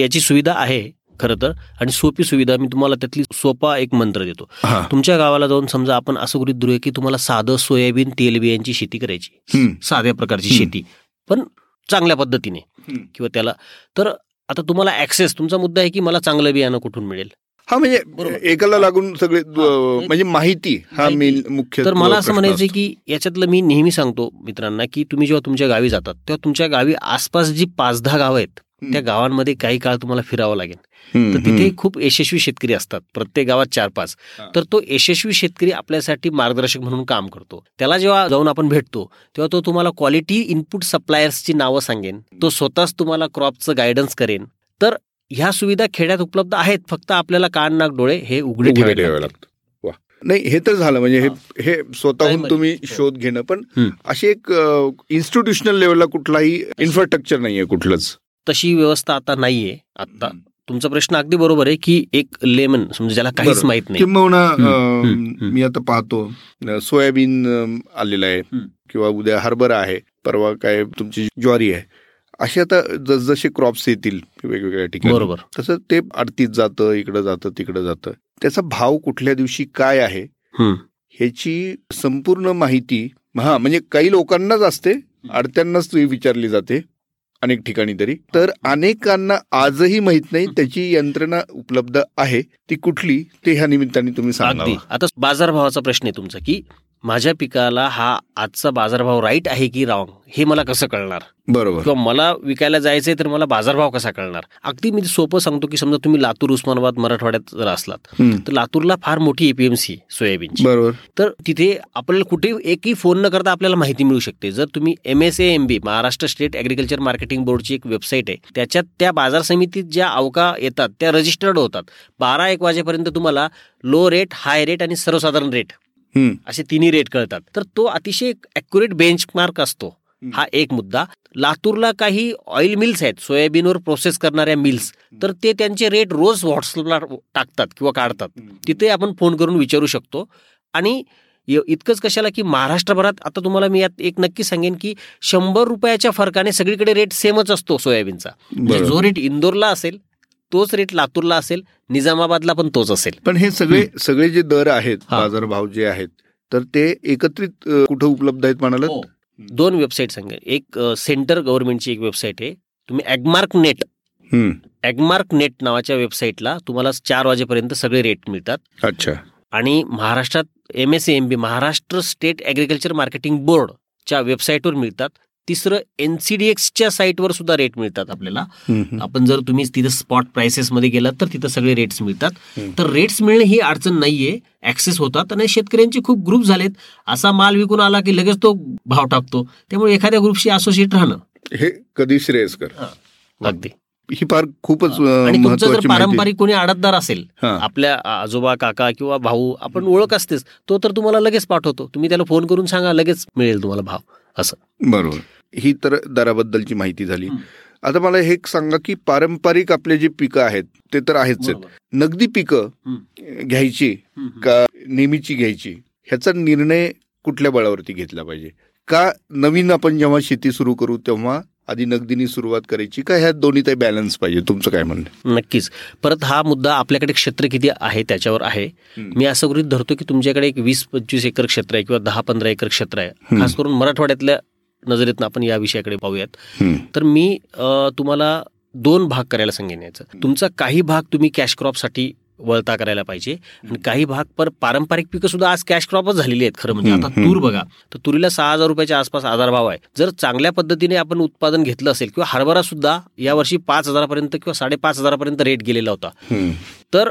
याची सुविधा आहे खरं तर, आणि सोपी सुविधा. मी तुम्हाला त्यातली सोपा एक मंत्र देतो. तुमच्या गावाला जाऊन समजा आपण असं गृहीत धरूया की तुम्हाला साधं सोयाबीन तेलबियांची शेती करायची, साध्या प्रकारची शेती पण चांगल्या पद्धतीने किंवा त्याला, तर आता तुम्हाला ऍक्सेस, तुमचा मुद्दा आहे की मला चांगलं बियाणं कुठून मिळेल, हा म्हणजे एकाला लागून सगळे म्हणजे माहिती हा मेन मुख्य. तर मला असं म्हणायचं की याच्यातलं मी नेहमी सांगतो मित्रांना की तुम्ही जेव्हा तुमच्या गावी जातात तेव्हा तुमच्या गावी आसपास जी 5-10 गावं आहेत त्या गावांमध्ये काही काळ तुम्हाला फिरावं लागेल. तर तिथे खूप यशस्वी शेतकरी असतात, प्रत्येक गावात 4-5. तर तो यशस्वी शेतकरी आपल्यासाठी मार्गदर्शक म्हणून काम करतो. त्याला जेव्हा जाऊन आपण भेटतो तेव्हा तो तुम्हाला क्वालिटी इनपुट सप्लायर्सची नावं सांगेन, तो स्वतःच तुम्हाला क्रॉपचं गायडन्स करेन. तर ह्या सुविधा खेड्यात उपलब्ध आहेत, फक्त आपल्याला कान नाक डोळे हे उघडे ठेवावे लागतात. नाही हे तर झालं म्हणजे हे स्वतःहून तुम्ही शोध घेणं, पण अशी एक इन्स्टिट्यूशनल लेवलला कुठलाही इन्फ्रास्ट्रक्चर नाहीये, कुठलंच तशी व्यवस्था आता नाहीये. आता तुमचा प्रश्न अगदी बरोबर आहे की एक लेमन समजा ज्याला काहीच माहित नाही, किंवा मी आता पाहतो सोयाबीन आलेलं आहे किंवा उद्या हरभरा आहे, परवा काय तुमची ज्वारी आहे, असे आता जसजसे क्रॉप्स येतील वेगवेगळ्या ठिकाणी, बरोबर, तसं ते अडतीत जातं, इकडं जातं, तिकडं जातं. त्याचा भाव कुठल्या दिवशी काय आहे ह्याची संपूर्ण माहिती हां, म्हणजे काही लोकांनाच असते, अडत्यांनाच ती विचारली जाते अनेक ठिकाणी तरी. तर अनेकांना आजही माहीत नाही त्याची यंत्रणा उपलब्ध आहे ती कुठली, ते ह्या निमित्ताने तुम्ही सांगाल. आता बाजारभावाचा प्रश्न आहे तुमचा, की माझ्या पिकाला हा आजचा बाजारभाव राईट आहे की रॉंग हे मला कसं कळणार, बरोबर, किंवा मला विकायला जायचंय तर मला बाजारभाव कसा कळणार. अगदी मी सोपं सांगतो की समजा तुम्ही लातूर उस्मानाबाद मराठवाड्यात जर असलात तर लातूरला फार मोठी एपीएमसी सोयाबीनची, बरोबर, तर तिथे आपल्याला कुठे एकही फोन न करता आपल्याला माहिती मिळू शकते. जर तुम्ही MSAMB Maharashtra state agriculture marketing बोर्डची एक वेबसाईट आहे, त्याच्यात त्या बाजार समितीत ज्या अवका येतात त्या रजिस्टर्ड होतात. 12-1 वाजेपर्यंत तुम्हाला लो रेट, हाय रेट आणि सर्वसाधारण रेट असे तिन्ही रेट कळतात. तर तो अतिशय ॲक्युरेट बेंचमार्क असतो. हा एक मुद्दा. लातूरला काही ऑइल मिल्स आहेत सोयाबीनवर प्रोसेस करणाऱ्या मिल्स, तर ते त्यांचे रेट रोज व्हॉट्सअपला टाकतात किंवा काढतात. तिथे आपण फोन करून विचारू शकतो. आणि इतकंच कशाला की महाराष्ट्रभरात आता तुम्हाला मी यात एक नक्की सांगेन की 100 रुपयाच्या फरकाने सगळीकडे रेट सेमच असतो सोयाबीनचा. जो रेट इंदोरला असेल तोच रेट लातूरला असेल, निजामाबादला पण तोच असेल. पण हे सगळे जे दर आहेत, बाजारभाव जे आहेत, तर ते एकत्रित कुठं उपलब्ध आहेत म्हणाल? 2 वेबसाईट सांगेल. एक सेंटर गव्हर्नमेंटची एक वेबसाईट आहे, तुम्ही ॲगमार्क नेट नावाच्या वेबसाईटला तुम्हाला 4 वाजेपर्यंत सगळे रेट मिळतात. अच्छा. आणि महाराष्ट्रात MSAMB Maharashtra state agriculture marketing बोर्डच्या वेबसाईटवर मिळतात. 3, NCDEXच्या साईटवर सुद्धा रेट मिळतात आपल्याला. आपण जर तुम्ही तिथे स्पॉट प्राइसेसमध्ये गेलात तर तिथे सगळे रेट्स मिळतात. तर रेट्स मिळणे ही अडचण नाहीये, ऍक्सेस होतात. आणि शेतकऱ्यांचे खूप ग्रुप झालेत, असा माल विकून आला की लगेच तो भाव टाकतो, त्यामुळे एखाद्या ग्रुपशी असोसिएट राहणं हे कधी श्रेयस्कर. अगदी ही फार खूपच. आणि तुमचा जर पारंपरिक कोणी आडतदार असेल, आपल्या आजोबा, काका किंवा भाऊ, आपण ओळख असतेच, तो तर तुम्हाला लगेच पाठवतो. तुम्ही त्याला फोन करून सांगा, लगेच मिळेल तुम्हाला भाव. असं बरोबर. ही तर दराबद्दलची माहिती झाली. आता मला हे सांगा की पारंपरिक आपले जे पिकं आहेत ते तर आहेच, नगदी पिकं घ्यायची का नेहमीची घ्यायची ह्याचा निर्णय कुठल्या बळावरती घेतला पाहिजे? का नवीन आपण जेव्हा शेती सुरू करू तेव्हा आधी नगदीनी सुरुवात करायची का? ह्या दोन्हीत बॅलन्स पाहिजे. तुमचं काय म्हणणं? नक्कीच. परत हा मुद्दा आपल्याकडे क्षेत्र किती आहे त्याच्यावर आहे. मी असं गृहीत धरतो की तुमच्याकडे एक 20-25 एकर क्षेत्र आहे किंवा 10-15 एकर क्षेत्र आहे. खास करून मराठवाड्यातल्या नजरेतनं आपण या विषयाकडे पाहूयात. तर मी तुम्हाला 2 भाग करायला सांगेन. याचा तुमचा काही भाग तुम्ही कॅश क्रॉपसाठी वळता करायला पाहिजे आणि काही भाग पारंपरिक पिकं सुद्धा आज कॅश क्रॉपच झालेली आहेत. खरं म्हणजे आता तूर बघा, तर तुरीला 6,000 रुपयाच्या आसपास आधारभाव आहे. जर चांगल्या पद्धतीने आपण उत्पादन घेतलं असेल, किंवा हरभरा सुद्धा यावर्षी 5,000पर्यंत किंवा 5,500पर्यंत रेट गेलेला होता. तर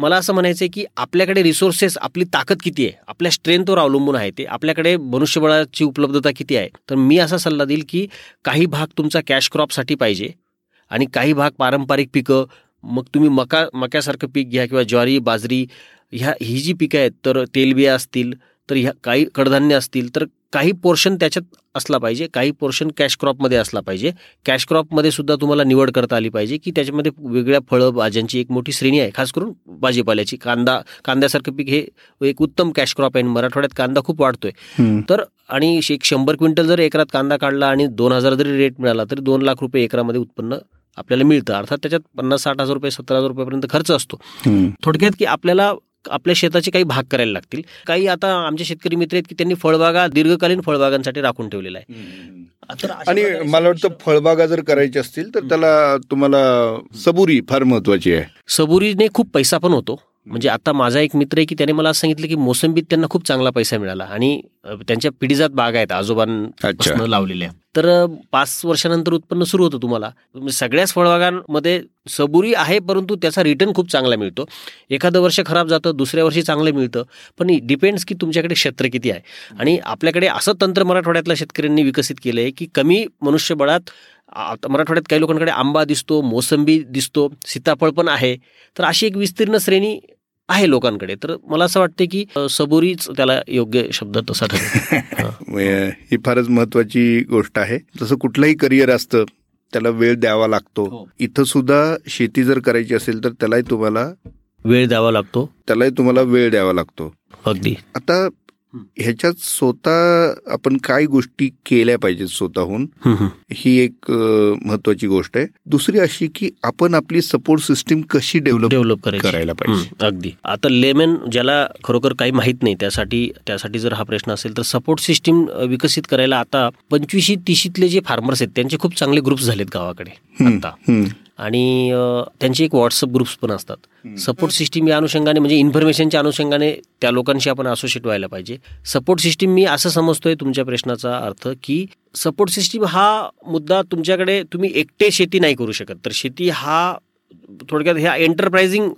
मला असं म्हणायचं आहे की आपल्याकडे रिसोर्सेस, आपली ताकद किती आहे, आपल्या स्ट्रेंथवर अवलंबून आहे ते. आपल्याकडे मनुष्यबळाची उपलब्धता किती आहे? तर मी असा सल्ला देईल की काही भाग तुमचा कॅश क्रॉपसाठी पाहिजे आणि काही भाग पारंपरिक पिकं. मग तुम्ही मक्यासारखं पीक घ्या किंवा ज्वारी, बाजरी, ही जी पिकं आहेत, तर तेलबिया असतील, तर ह्या काही कडधान्य असतील, तर काही पोर्शन त्याच्यात असला पाहिजे, काही पोर्शन कॅश क्रॉपमध्ये असला पाहिजे. कॅश क्रॉपमध्ये सुद्धा तुम्हाला निवड करता आली पाहिजे की त्याच्यामध्ये वेगळ्या फळं भाज्यांची एक मोठी श्रेणी आहे, खास करून भाजीपाल्याची. कांद्यासारखं पीक हे एक उत्तम कॅश क्रॉप आहे. मराठवाड्यात कांदा खूप वाढतोय. तर आणि 100 क्विंटल जर एकरात कांदा काढला आणि 2,000 जरी रेट मिळाला तरी 2,00,000 रुपये एकरामध्ये उत्पन्न आपल्याला मिळतं. अर्थात त्याच्यात 50-60,000 रुपये 70,000 रुपयापर्यंत खर्च असतो. थोडक्यात की आपल्याला आपल्या शेताचे काही भाग करायला लागतील. काही आता आमचे शेतकरी मित्र आहेत की त्यांनी फळबागा दीर्घकालीन फळबागांसाठी राखून ठेवलेला आहे. आणि मला वाटतं फळबागा जर करायची असतील तर त्याला तुम्हाला सबुरी फार महत्वाची आहे. सबुरीने खूप पैसा पण होतो. म्हणजे आता माझा एक मित्र आहे की त्याने मला सांगितलं की मोसंबीत त्यांना खूप चांगला पैसा मिळाला आणि त्यांच्या पिढीजात बाग आहेत आजोबांपासून लावलेल्या. तर 5 वर्षानंतर उत्पन्न सुरू होतं तुम्हाला. सगळ्याच फळबागांमध्ये सबुरी आहे, परंतु त्याचा रिटर्न खूप चांगला मिळतो. एखादं वर्ष खराब जातं, दुसऱ्या वर्षी चांगलं मिळतं. पण डिपेंड्स की तुमच्याकडे क्षेत्र किती आहे. आणि आपल्याकडे असं तंत्र मराठवाड्यातल्या शेतकऱ्यांनी विकसित केलं आहे की कमी मनुष्यबळात. मराठवाड्यात काही लोकांकडे आंबा दिसतो, मोसंबी दिसतो, सीताफळ पण आहे. तर अशी एक विस्तीर्ण श्रेणी आहे लोकांकडे. तर मला असं वाटतं की सबुरीच त्याला योग्य शब्द तसा ठरेल. ही फारच महत्वाची गोष्ट आहे. जसं कुठलंही करिअर असतं त्याला वेळ द्यावा लागतो. इथं सुद्धा शेती जर करायची असेल तर त्यालाही तुम्हाला वेळ द्यावा लागतो. अगदी. आता ह्याच्यात स्वतः आपण काय गोष्टी केल्या पाहिजेत स्वतःहून, ही एक महत्वाची गोष्ट आहे. दुसरी अशी की आपण आपली सपोर्ट सिस्टीम कशी डेव्हलप करायला पाहिजे. अगदी. आता लेमन ज्याला खरोखर काही माहित नाही त्यासाठी जर हा प्रश्न असेल तर सपोर्ट सिस्टीम विकसित करायला आता 25-30 जे फार्मर्स आहेत त्यांचे खूप चांगले ग्रुप्स झालेत गावाकडे आता, आणि त्यांचे एक व्हॉट्सअप ग्रुप्स पण असतात. सपोर्ट सिस्टीम या अनुषंगाने म्हणजे इन्फॉर्मेशनच्या अनुषंगाने त्या लोकांशी आपण असोसिएट व्हायला पाहिजे. सपोर्ट सिस्टीम मी असं समजतोय तुमच्या प्रश्नाचा अर्थ की सपोर्ट सिस्टीम हा मुद्दा तुमच्याकडे तुम्ही एकटे शेती नाही करू शकत, तर शेती हा थोडक्यात ह्या एंटरप्राइजिंग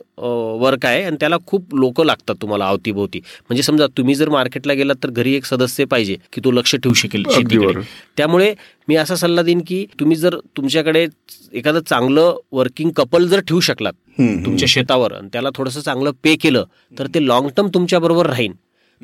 वर्क आहे आणि त्याला खूप लोक लागतात तुम्हाला अवतीभोवती. म्हणजे समजा तुम्ही जर मार्केटला गेलात तर घरी एक सदस्य पाहिजे की तो लक्ष ठेवू शकेल शेतीकडे. त्यामुळे मी असा सल्ला देईन की तुम्ही जर तुमच्याकडे एखादं चांगलं वर्किंग कपल जर ठेवू शकलात तुमच्या शेतावर आणि त्याला थोडंसं चांगलं पे केलं तर ते लॉंग टर्म तुमच्याबरोबर राहील.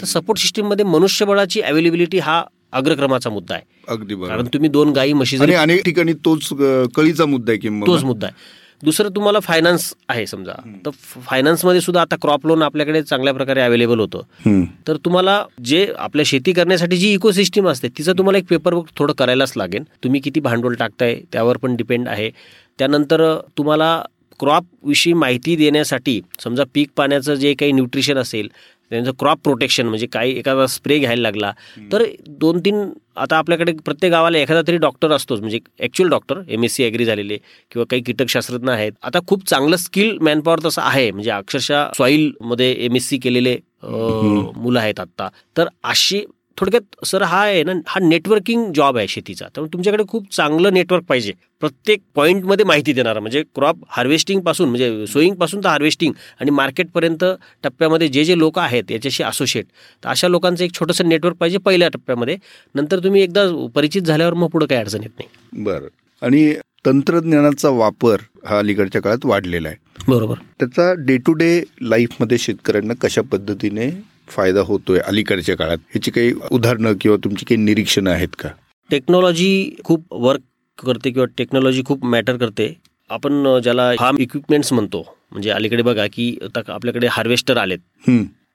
तर सपोर्ट सिस्टीममध्ये मनुष्यबळाची अवेलेबिलिटी हा अग्रक्रमाचा मुद्दा आहे. अगदी बरोबर. कारण तुम्ही 2 गायी म्हशी जरी अनेक ठिकाणी तोच कळीचा मुद्दा आहे की तोच मुद्दा आहे. दुसरं तुम्हाला फायनान्स आहे समजा, तर फायनान्समध्ये सुद्धा आता क्रॉप लोन आपल्याकडे चांगल्या प्रकारे अवेलेबल होतं. तर तुम्हाला जे आपल्या शेती करण्यासाठी जी इकोसिस्टीम असते तिचं तुम्हाला एक पेपर वर्क थोडं करायलाच लागेल. तुम्ही किती भांडवल टाकताय त्यावर पण डिपेंड आहे. त्यानंतर तुम्हाला क्रॉप विषयी माहिती देण्यासाठी समजा पीक पाण्याचं जे काही न्यूट्रिशन असेल त्यांचं क्रॉप प्रोटेक्शन म्हणजे काही एखादा स्प्रे घ्यायला लागला तर 2-3 आता आपल्याकडे प्रत्येक गावाला एखादा तरी डॉक्टर असतोच, म्हणजे ॲक्च्युअल डॉक्टर MSc ॲग्री झालेले किंवा काही कीटकशास्त्रज्ञ आहेत. आता खूप चांगलं स्किल मॅनपॉवर तसं आहे, म्हणजे अक्षरशः सॉईलमध्ये MSc केलेले मुलं आहेत आत्ता. तर अशी थोडक्यात सर हा आहे ना, हा नेटवर्किंग जॉब आहे शेतीचा. त्यामुळे तुमच्याकडे खूप चांगलं नेटवर्क पाहिजे, प्रत्येक पॉईंटमध्ये माहिती देणारा. म्हणजे क्रॉप हार्वेस्टिंगपासून म्हणजे सोईंगपासून तर हार्वेस्टिंग आणि मार्केटपर्यंत टप्प्यामध्ये जे जे लोक आहेत याच्याशी असोसिएट, तर अशा लोकांचं एक छोटंसं नेटवर्क पाहिजे पहिल्या टप्प्यामध्ये. नंतर तुम्ही एकदा परिचित झाल्यावर मग पुढं काही अडचण येत नाही. बरं. आणि तंत्रज्ञानाचा वापर हा अलीकडच्या काळात वाढलेला आहे. बरोबर. त्याचा डे टू डे लाईफमध्ये शेतकऱ्यांना कशा पद्धतीने फायदा होतोय अलीकडच्या काळात, ह्याची काही उदाहरणं किंवा तुमची काही निरीक्षणं आहेत का? टेक्नॉलॉजी खूप वर्क करते किंवा टेक्नॉलॉजी खूप मॅटर करते. आपण ज्याला फार्म इक्विपमेंट्स म्हणतो, म्हणजे अलीकडे बघा की आपल्याकडे हार्वेस्टर आलेत,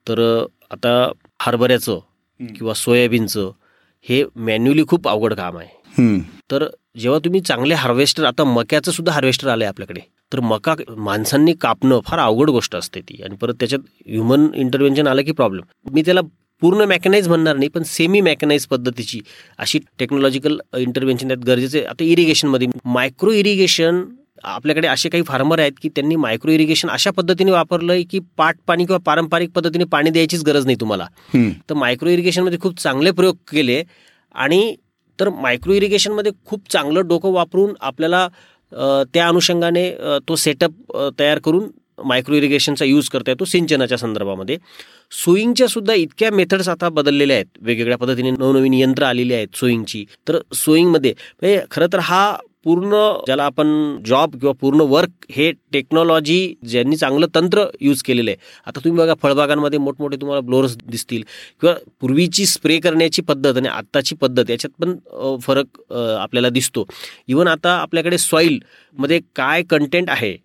तर आता हरभऱ्याचं किंवा सोयाबीनचं हे मॅन्युअली खूप अवघड काम आहे. तर जेव्हा तुम्ही चांगले हार्वेस्टर, आता मक्याचं सुद्धा हार्वेस्टर आलं आहे आपल्याकडे, तर मका माणसांनी कापणं फार अवघड गोष्ट असते ती, आणि परत त्याच्यात ह्युमन इंटरव्हेन्शन आलं की प्रॉब्लेम. मी त्याला पूर्ण मेकॅनाइज म्हणणार नाही, पण सेमी मेकॅनाइज पद्धतीची अशी टेक्नॉलॉजिकल इंटरव्हेन्शन त्यात गरजेचं आहे. आता इरिगेशनमध्ये मायक्रो इरिगेशन आपल्याकडे असे काही फार्मर आहेत की त्यांनी मायक्रो इरिगेशन अशा पद्धतीने वापरलं आहे की पाट पाणी किंवा पारंपरिक पद्धतीने पाणी द्यायचीच गरज नाही तुम्हाला. तर मायक्रो इरिगेशनमध्ये खूप चांगले प्रयोग केले. आणि तर मायक्रो इरिगेशनमध्ये खूप चांगलं डोकं वापरून आपल्याला त्या अनुषंगाने तो सेटअप तयार करून मायक्रो इरिगेशनचा यूज करता येतो सिंचनाच्या संदर्भामध्ये. सोईंगच्या सुद्धा इतक्या मेथड्स आता बदललेल्या आहेत, वेगवेगळ्या पद्धतीने नवनवीन यंत्र आलेली आहेत सोईंगची. तर सोईंगमध्ये म्हणजे खरं तर हा पूर्ण ज्याला आपण जॉब किंवा पूर्ण वर्क हे टेक्नॉलॉजी ज्यांनी चांगलं तंत्र यूज केलेलं आहे. आता तुम्ही बघा फळबागांमध्ये मोठमोठे तुम्हाला ब्लोअर्स दिसतील, किंवा पूर्वीची स्प्रे करण्याची पद्धत आणि आत्ताची पद्धत याच्यात पण फरक आपल्याला दिसतो. इव्हन आता आपल्याकडे सॉईलमध्ये काय कंटेंट आहे,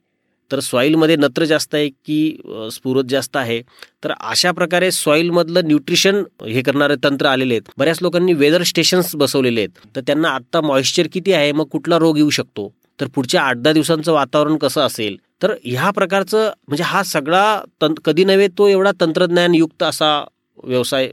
तर सॉईलमध्ये नत्र जास्त आहे की स्फुरद जास्त आहे, तर अशा प्रकारे सॉईलमधलं न्यूट्रिशन हे करणारे तंत्र आलेले आहेत. बऱ्याच लोकांनी वेदर स्टेशन्स बसवलेले आहेत, तर त्यांना आत्ता मॉइश्चर किती आहे, मग कुठला रोग येऊ शकतो, तर पुढच्या 8-10 दिवसांचं वातावरण कसं असेल, तर ह्या प्रकारचं म्हणजे हा सगळा कधी नव्हे तो एवढा तंत्रज्ञानयुक्त असा व्यवसाय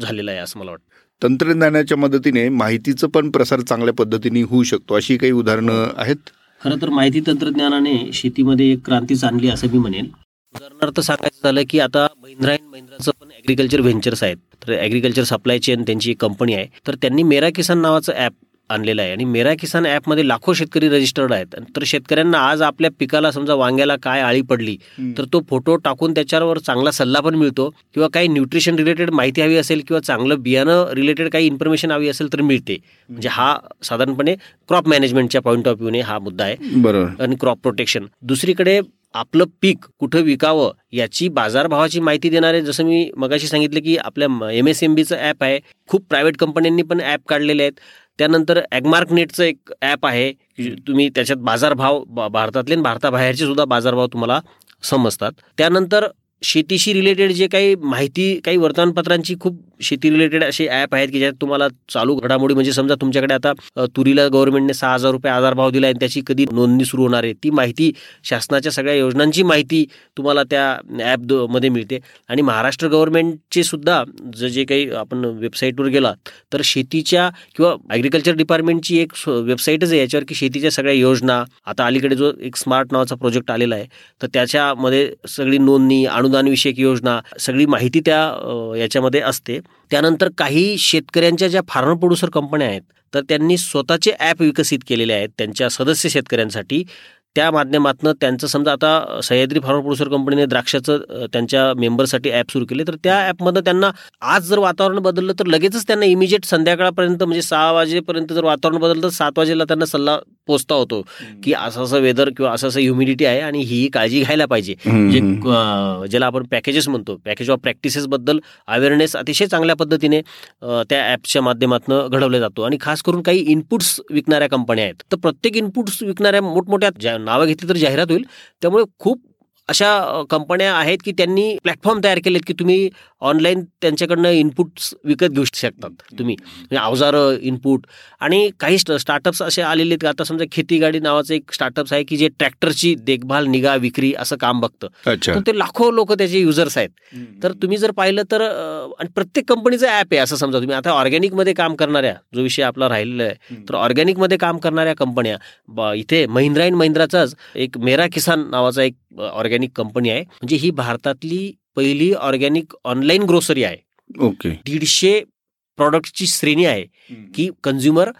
झालेला आहे असं मला वाटतं. तंत्रज्ञानाच्या मदतीने माहितीचं पण प्रसार चांगल्या पद्धतीने होऊ शकतो, अशी काही उदाहरणं आहेत. खरं तर माहिती तंत्रज्ञानाने शेतीमध्ये एक क्रांतीच आणली असं मी म्हणेन. उदाहरणार्थ सांगायचं झालं की आता महिंद्रा अँड महिंद्राचं पण ॲग्रिकल्चर व्हेंचर्स आहेत, तर ॲग्रिकल्चर सप्लाय चेन त्यांची एक कंपनी आहे, तर त्यांनी मेरा किसान नावाचं ॲप आणलेलं आहे. आणि मेरा किसान ॲपमध्ये लाखो शेतकरी रजिस्टर्ड आहेत. तर शेतकऱ्यांना आज आपल्या पिकाला समजा वांग्याला काय आळी पडली तर तो फोटो टाकून त्याच्यावर चांगला सल्ला पण मिळतो, किंवा काही न्यूट्रिशन रिलेटेड माहिती हवी असेल किंवा चांगलं बियाणं रिलेटेड काही इन्फॉर्मेशन हवी असेल तर मिळते. म्हणजे हा साधारणपणे क्रॉप मॅनेजमेंटच्या पॉईंट ऑफ व्ह्यूने हा मुद्दा आहे. बरोबर. आणि क्रॉप प्रोटेक्शन. दुसरीकडे आपलं पीक कुठं विकावं याची बाजारभावाची माहिती देणारे, जसं मी मगाशी सांगितलं की आपल्या MSAMBचं ॲप आहे, खूप प्रायव्हेट कंपन्यांनी पण ॲप काढलेले आहेत. त्यानंतर ॲगमार्क नेटचं एक ॲप आहे की तुम्ही त्याच्यात बाजारभाव भारतातले आणि भारताबाहेरचे सुद्धा बाजारभाव तुम्हाला समजतात. त्यानंतर शेतीशी रिलेटेड जे काही माहिती, काही वर्तमानपत्रांची खूप शेती रिलेटेड असे ॲप आहेत की ज्यात तुम्हाला चालू घडामोडी, म्हणजे समजा तुमच्याकडे आता तुरीला गव्हर्नमेंटने 6,000 रुपये आधारभाव दिला आणि त्याची कधी नोंदणी सुरू होणार आहे ती माहिती, शासनाच्या सगळ्या योजनांची माहिती तुम्हाला त्या ॲपमध्ये मिळते. आणि महाराष्ट्र गव्हर्नमेंटचे सुद्धा जे काही आपण वेबसाईटवर गेला तर शेतीच्या किंवा ॲग्रिकल्चर डिपार्टमेंटची एक वेबसाईटच आहे याच्यावर की शेतीच्या सगळ्या योजना, आता अलीकडे जो एक स्मार्ट नावाचा प्रोजेक्ट आलेला आहे तर त्याच्यामध्ये सगळी नोंदणी, अनुदानविषयक योजना, सगळी माहिती त्या याच्यामध्ये असते. त्यानंतर काही शेतकऱ्यांच्या ज्या फार्म प्रोड्युसर कंपन्या आहेत तर त्यांनी स्वतःचे ॲप विकसित केलेले आहेत त्यांच्या सदस्य शेतकऱ्यांसाठी. त्या माध्यमातून त्यांचं समजा आता सह्याद्री फार्म प्रोड्युसर कंपनीने द्राक्षाचं त्यांच्या मेंबरसाठी ॲप सुरू केले तर त्या ॲपमधनं त्यांना आज जर वातावरण बदललं तर लगेचच त्यांना इमिजिएट संध्याकाळपर्यंत म्हणजे 6 वाजेपर्यंत जर वातावरण बदललं तर 7 वाजेला त्यांना सल्ला पोचता होतो की असं असं वेदर किंवा असं असं ह्युमिडिटी आहे आणि ही काळजी घ्यायला पाहिजे. जे ज्याला आपण पॅकेजेस म्हणतो, पॅकेज ऑफ प्रॅक्टिसेसबद्दल अवेअरनेस अतिशय चांगल्या पद्धतीने त्या ॲपच्या माध्यमातून घडवला जातो. आणि खास करून काही इनपुट्स विकणाऱ्या कंपन्या आहेत तर प्रत्येक इनपुट्स विकणाऱ्या मोठमोठ्या नावं घेतली तर जाहिरात होईल, त्यामुळे खूप अशा कंपन्या आहेत की त्यांनी प्लॅटफॉर्म तयार केलेत की तुम्ही ऑनलाईन त्यांच्याकडनं इनपुट्स विकत घेऊ शकतात, तुम्ही अवजारं इनपुट. आणि काही स्टार्टअप्स असे आलेले आहेत आता समजा खेती गाडी नावाचं एक स्टार्टअप्स आहे की जे ट्रॅक्टरची देखभाल, निगा, विक्री असं काम बघतं. तर ते लाखो लोक त्याचे युजर्स आहेत. तर तुम्ही जर पाहिलं तर आणि प्रत्येक कंपनीचं ॲप आहे असं समजा. तुम्ही आता ऑर्गॅनिकमध्ये काम करणाऱ्या, जो विषय आपला राहिलेला आहे, तर ऑर्गॅनिकमध्ये काम करणाऱ्या कंपन्या इथे महिंद्रा अँड महिंद्राचाच एक मेरा किसान नावाचा एक ऑर्गॅनिक कंपनी आहे, म्हणजे ही भारतातली पहिली ऑर्गॅनिक ऑनलाईन ग्रोसरी आहे. ओके, 150 प्रॉडक्टची श्रेणी आहे की कन्झ्युमर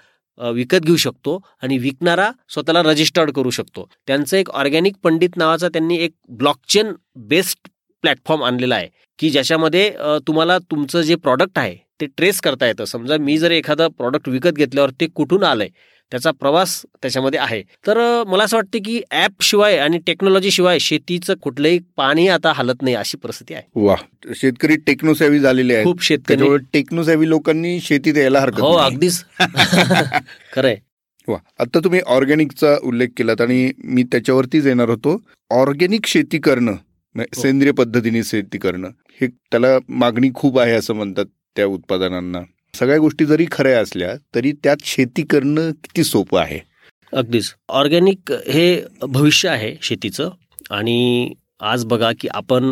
विकत घेऊ शकतो आणि विकणारा स्वतःला रजिस्टर्ड करू शकतो. त्यांचं एक ऑर्गॅनिक पंडित नावाचा त्यांनी एक ब्लॉकचेन बेस्ड प्लॅटफॉर्म आणलेला आहे की ज्याच्यामध्ये तुम्हाला तुमचं जे प्रॉडक्ट आहे ते ट्रेस करता येतं. समजा मी जर एखादं प्रॉडक्ट विकत घेतल्यावर ते कुठून आलंय त्याचा प्रवास त्याच्यामध्ये आहे. तर मला असं वाटतं की ॲप शिवाय आणि टेक्नॉलॉजी शिवाय शेतीचं कुठलंही पाणी आता हलत नाही अशी परिस्थिती आहे. वा, शेतकरी टेक्नोसॅव्ही झालेले आहेत. खूप शेतकरी टेक्नोसॅव्ही लोकांनी शेतीत यायला हरकत नाही. हो, अगदीच खरंय. वा, आता तुम्ही ऑर्गॅनिकचा उल्लेख केलात आणि मी त्याच्यावरतीच येणार होतो. ऑर्गॅनिक शेती करणं, सेंद्रिय पद्धतीने शेती करणं, हे त्याला मागणी खूप आहे असं म्हणतात त्या उत्पादनांना. सगळ्या गोष्टी जरी खऱ्या असल्या तरी त्यात शेती करणं किती सोपं आहे. अगदीच. ऑर्गॅनिक हे भविष्य आहे शेतीचं. आणि आज बघा की आपण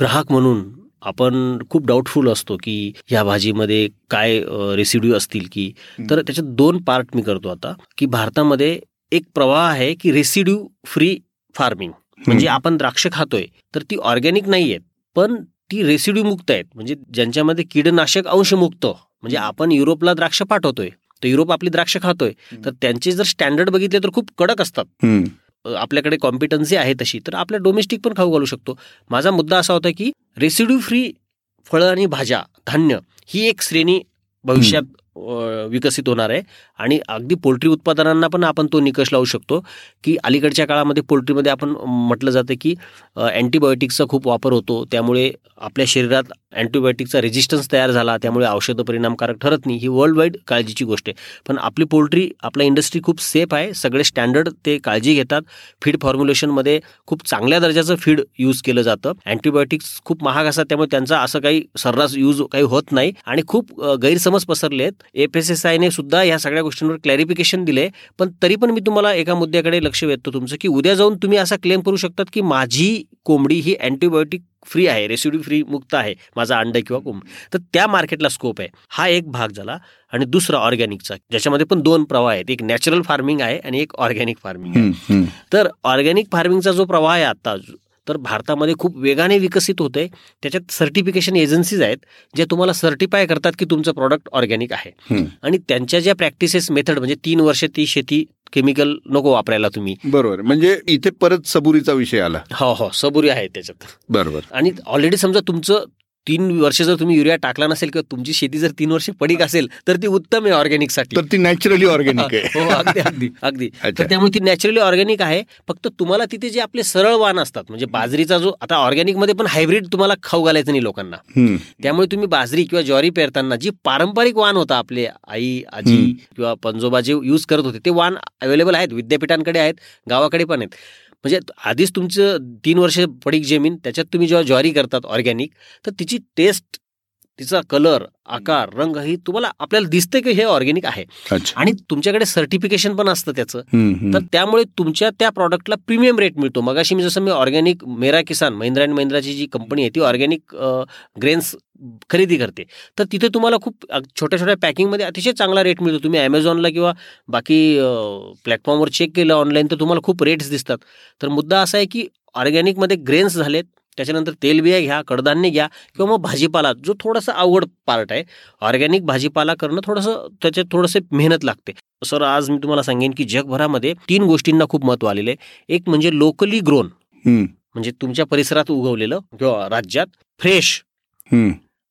ग्राहक म्हणून आपण खूप डाऊटफुल असतो की या भाजीमध्ये काय रेसिड्यू असतील की. तर त्याच्यात 2 पार्ट मी करतो आता की भारतामध्ये एक प्रवाह आहे की रेसिड्यू फ्री फार्मिंग, म्हणजे आपण द्राक्ष खातोय तर ती ऑर्गॅनिक नाही आहेत पण ती रेसिड्यू मुक्त आहेत, म्हणजे ज्यांच्यामध्ये कीडनाशक अंशमुक्त. म्हणजे आपण युरोपला द्राक्ष पाठवतोय तर युरोप आपली द्राक्ष खातोय तर त्यांचे जर स्टँडर्ड बघितले तर खूप कडक असतात. आपल्याकडे कॉम्पिटन्सी आहे तशी तर आपल्या डोमेस्टिक पण खाऊ घालू शकतो. माझा मुद्दा असा होता की रेसिड्यू फ्री फळं आणि भाज्या, धान्य ही एक श्रेणी भविष्यात विकसित होणार आहे. आणि अगदी पोल्ट्री उत्पादनांना पण आपण तो निकष लावू शकतो की अलीकडच्या काळामध्ये पोल्ट्रीमध्ये आपण म्हटलं जातं की अँटीबायोटिक्सचा खूप वापर होतो, त्यामुळे आपल्या शरीरात अँटीबायोटिकचा रेजिस्टन्स तयार झाला, त्यामुळे औषधं परिणामकारक ठरत नाही. ही वर्ल्ड वाईड काळजीची गोष्ट आहे. पण आपली पोल्ट्री, आपला इंडस्ट्री खूप सेफ आहे, सगळे स्टँडर्ड ते काळजी घेतात. फीड फॉर्म्युलेशनमध्ये खूप चांगल्या दर्जाचं फीड यूज केलं जातं. अँटीबायोटिक्स खूप महाग असतात त्यामुळे त्यांचा असं काही सर्रास यूज काही होत नाही आणि खूप गैरसमज पसरले आहेत. FSSAI ने सुद्धा या सगळ्या गोष्टींवर क्लॅरिफिकेशन दिले. पण तरी पण मी तुम्हाला एका मुद्द्याकडे लक्ष वेधतो तुमचं की उद्या जाऊन तुम्ही असा क्लेम करू शकतात की माझी कोंबडी ही अँटीबायोटिक फ्री आहे, रेसिड्यू फ्री मुक्त आहे माझा अंडा किंवा कोंबडी. तर त्या मार्केटला स्कोप आहे. हा एक भाग झाला. आणि दुसरा ऑर्गॅनिकचा, ज्याच्यामध्ये पण 2 प्रवाह आहेत. एक नॅचरल फार्मिंग आहे आणि एक ऑर्गॅनिक फार्मिंग आहे. तर ऑर्गॅनिक फार्मिंगचा जो प्रवाह आहे आता तर भारतामध्ये खूप वेगाने विकसित होत आहे. त्याच्यात सर्टिफिकेशन एजन्सीज आहेत जे तुम्हाला सर्टिफाय करतात की तुमचं प्रॉडक्ट ऑर्गॅनिक आहे. आणि त्यांच्या ज्या प्रॅक्टिसेस मेथड, म्हणजे 3 वर्ष ती शेती केमिकल नको वापरायला तुम्ही. बरोबर, म्हणजे इथे परत सबुरीचा विषय आला. हो हो, सबुरी आहे त्याच्यात. बरोबर. आणि ऑलरेडी समजा तुमचं 3 वर्ष जर तुम्ही युरिया टाकला नसेल किंवा तुमची शेती जर 3 वर्ष पडीक असेल तर ती उत्तम आहे ऑर्गॅनिकसाठी. तर ती नॅचरली ऑर्गॅनिक आहे. हो, अगदी अगदी अगदी. तर त्यामुळे ती नॅचरली ऑर्गॅनिक आहे. फक्त तुम्हाला तिथे जे आपले सरळ वाण असतात, म्हणजे बाजरीचा जो आता ऑर्गॅनिकमध्ये पण हायब्रिड तुम्हाला खाऊ घालायचं नाही लोकांना. त्यामुळे तुम्ही बाजरी किंवा ज्वारी पेरताना जी पारंपरिक वाण होता, आपले आई आजी किंवा पंजोबा जे यूज करत होते, ते वाण अवेलेबल आहेत, विद्यापीठांकडे आहेत, गावाकडे पण आहेत. म्हणजे आधीच तुमचं 3 वर्ष पडीक जमीन, त्याच्यात तुम्ही जेव्हा ज्वारी करतात ऑर्गॅनिक तर तिची टेस्ट तिचा कलर, आकार, रंग ही तुम्हाला आपल्याला दिसते की हे ऑर्गेनिक आहे. आणि तुमच्याकडे सर्टिफिकेशन पण असतं त्याचं, तर त्यामुळे तुमच्या त्या प्रॉडक्टला प्रीमियम रेट मिळतो. मगाशी मी जसं ऑर्गॅनिक मेरा किसान महिंद्रा अँड महिंद्राची जी कंपनी आहे ती ऑर्गॅनिक ग्रेन्स खरेदी करते, तर तिथे तुम्हाला खूप छोट्या छोट्या पॅकिंगमध्ये अतिशय चांगला रेट मिळतो. तुम्ही ॲमेझॉनला किंवा बाकी प्लॅटफॉर्मवर चेक केलं ऑनलाईन तर तुम्हाला खूप रेट्स दिसतात. तर मुद्दा असा आहे की ऑर्गॅनिकमध्ये ग्रेन्स झालेत, त्याच्यानंतर तेलबिया घ्या, कडधान्य घ्या, किंवा मग भाजीपाला जो थोडासा अवघड पार्ट आहे. ऑर्गॅनिक भाजीपाला करणं थोडंसं त्याच्यात थोडंसं मेहनत लागते. सर आज मी तुम्हाला सांगेन की जगभरामध्ये तीन गोष्टींना खूप महत्त्व आलेलं आहे. एक म्हणजे लोकली ग्रोन, म्हणजे तुमच्या परिसरात उगवलेलं किंवा राज्यात, फ्रेश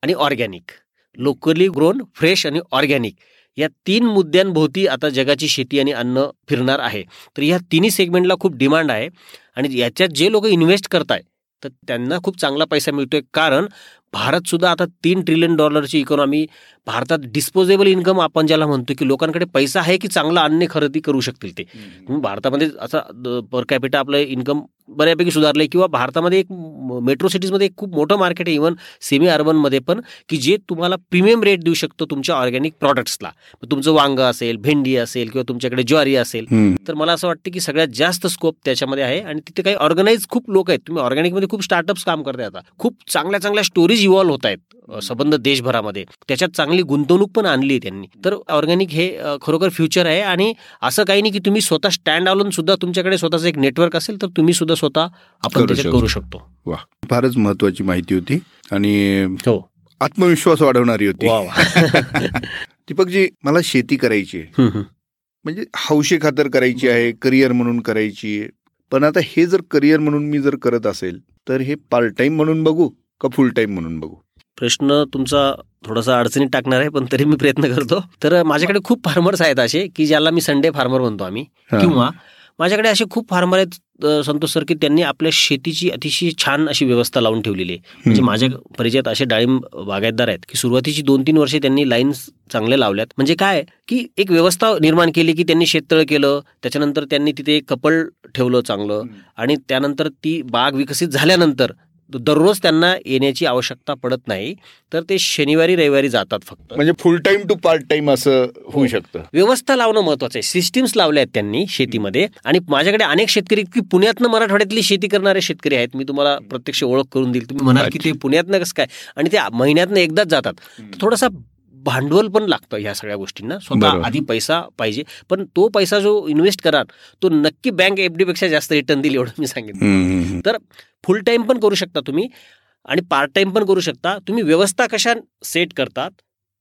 आणि ऑर्गॅनिक. लोकली ग्रोन, फ्रेश आणि ऑर्गॅनिक या तीन मुद्द्यांभोवती आता जगाची शेती आणि अन्न फिरणार आहे. तर ह्या तिन्ही सेगमेंटला खूप डिमांड आहे आणि याच्यात जे लोक इन्व्हेस्ट करत आहेत तर त्यांना खूप चांगला पैसा मिळतोय. कारण भारतसुद्धा आता $3 ट्रिलियन इकॉनॉमी, भारतात डिस्पोजेबल इन्कम आपण ज्याला म्हणतो की लोकांकडे पैसा आहे की चांगला अन्न खरेदी करू शकतील ते. भारतामध्ये असा पर कॅपिटा आपलं इन्कम बऱ्यापैकी सुधारलं आहे. किंवा भारतामध्ये एक मेट्रो सिटीजमध्ये एक खूप मोठं मार्केट आहे, इव्हन सेमी अर्बनमध्ये पण, की जे तुम्हाला प्रीमियम रेट देऊ शकतो तुमच्या ऑर्गॅनिक प्रॉडक्ट्सला. तुमचं वांगं असेल, भेंडी असेल, किंवा तुमच्याकडे ज्वारी असेल, तर मला असं वाटतं की सगळ्यात जास्त स्कोप त्याच्यामध्ये आहे. आणि तिथे काही ऑर्गनाईज खूप लोक आहेत. तुम्ही ऑर्गॅनिकमध्ये खूप स्टार्टअप्स काम करताय, आता खूप चांगल्या चांगल्या स्टोरीज इव्हॉल्व्ह होत आहेत संबंध देशभरामध्ये, त्याच्यात चांगली गुंतवणूक पण आणली त्यांनी. तर ऑर्गॅनिक हे खरोखर फ्युचर आहे. आणि असं काही नाही की तुम्ही स्वतः स्टँड अलोन सुद्धा, तुमच्याकडे स्वतःचं एक नेटवर्क असेल तर तुम्ही सुद्धा स्वतः आपण करू शकतो. वा, फारच महत्वाची माहिती होती आणि आत्मविश्वास वाढवणारी होती. दीपकजी, मला शेती करायची म्हणजे हौशी खातर करायची आहे, करिअर म्हणून करायची आहे, पण आता हे जर करिअर म्हणून मी जर करत असेल तर हे पार्ट टाइम म्हणून बघू का फुल टाइम म्हणून बघू? प्रश्न तुमचा थोडासा अडचणीत टाकणार आहे, पण तरी मी प्रयत्न करतो. तर माझ्याकडे खूप फार्मर्स आहेत असे की ज्याला मी संडे फार्मर म्हणतो आम्ही, किंवा माझ्याकडे असे खूप फार्मर आहेत संतोष सर की त्यांनी आपल्या शेतीची अतिशय छान अशी व्यवस्था लावून ठेवलेली आहे. म्हणजे माझ्या परिचयात असे डाळिंब बागायतदार आहेत की सुरुवातीची 2-3 वर्षे त्यांनी लाईन्स चांगल्या लावल्यात. म्हणजे काय की एक व्यवस्था निर्माण केली की त्यांनी शेततळ केलं, त्याच्यानंतर त्यांनी तिथे कपल ठेवलं चांगलं, आणि त्यानंतर ती बाग विकसित झाल्यानंतर दररोज त्यांना येण्याची आवश्यकता पडत नाही, तर ते शनिवारी रविवारी जातात फक्त. म्हणजे full time to part time असं होऊ शकतं. व्यवस्था लावणं महत्वाचं आहे. सिस्टीम्स लावल्या आहेत त्यांनी शेतीमध्ये. आणि माझ्याकडे अनेक शेतकरी की पुण्यातनं मराठवाड्यातली शेती करणारे शेतकरी आहेत. मी तुम्हाला प्रत्यक्ष ओळख करून देईल. तुम्ही म्हणाल की ते पुण्यातनं कसं काय, आणि ते महिन्यातनं एकदाच जातात. थोडासा भांडवल पण लागतं ह्या सगळ्या गोष्टींना. स्वतः आधी पैसा पाहिजे, पण तो पैसा जो इन्व्हेस्ट कराल तो नक्की बँक एफडीपेक्षा जास्त रिटर्न देईल, एवढं मी सांगितलं. तर फुल टाईम पण करू शकता तुम्ही आणि पार्ट टाइम पण करू शकता. तुम्ही व्यवस्था कशा सेट करतात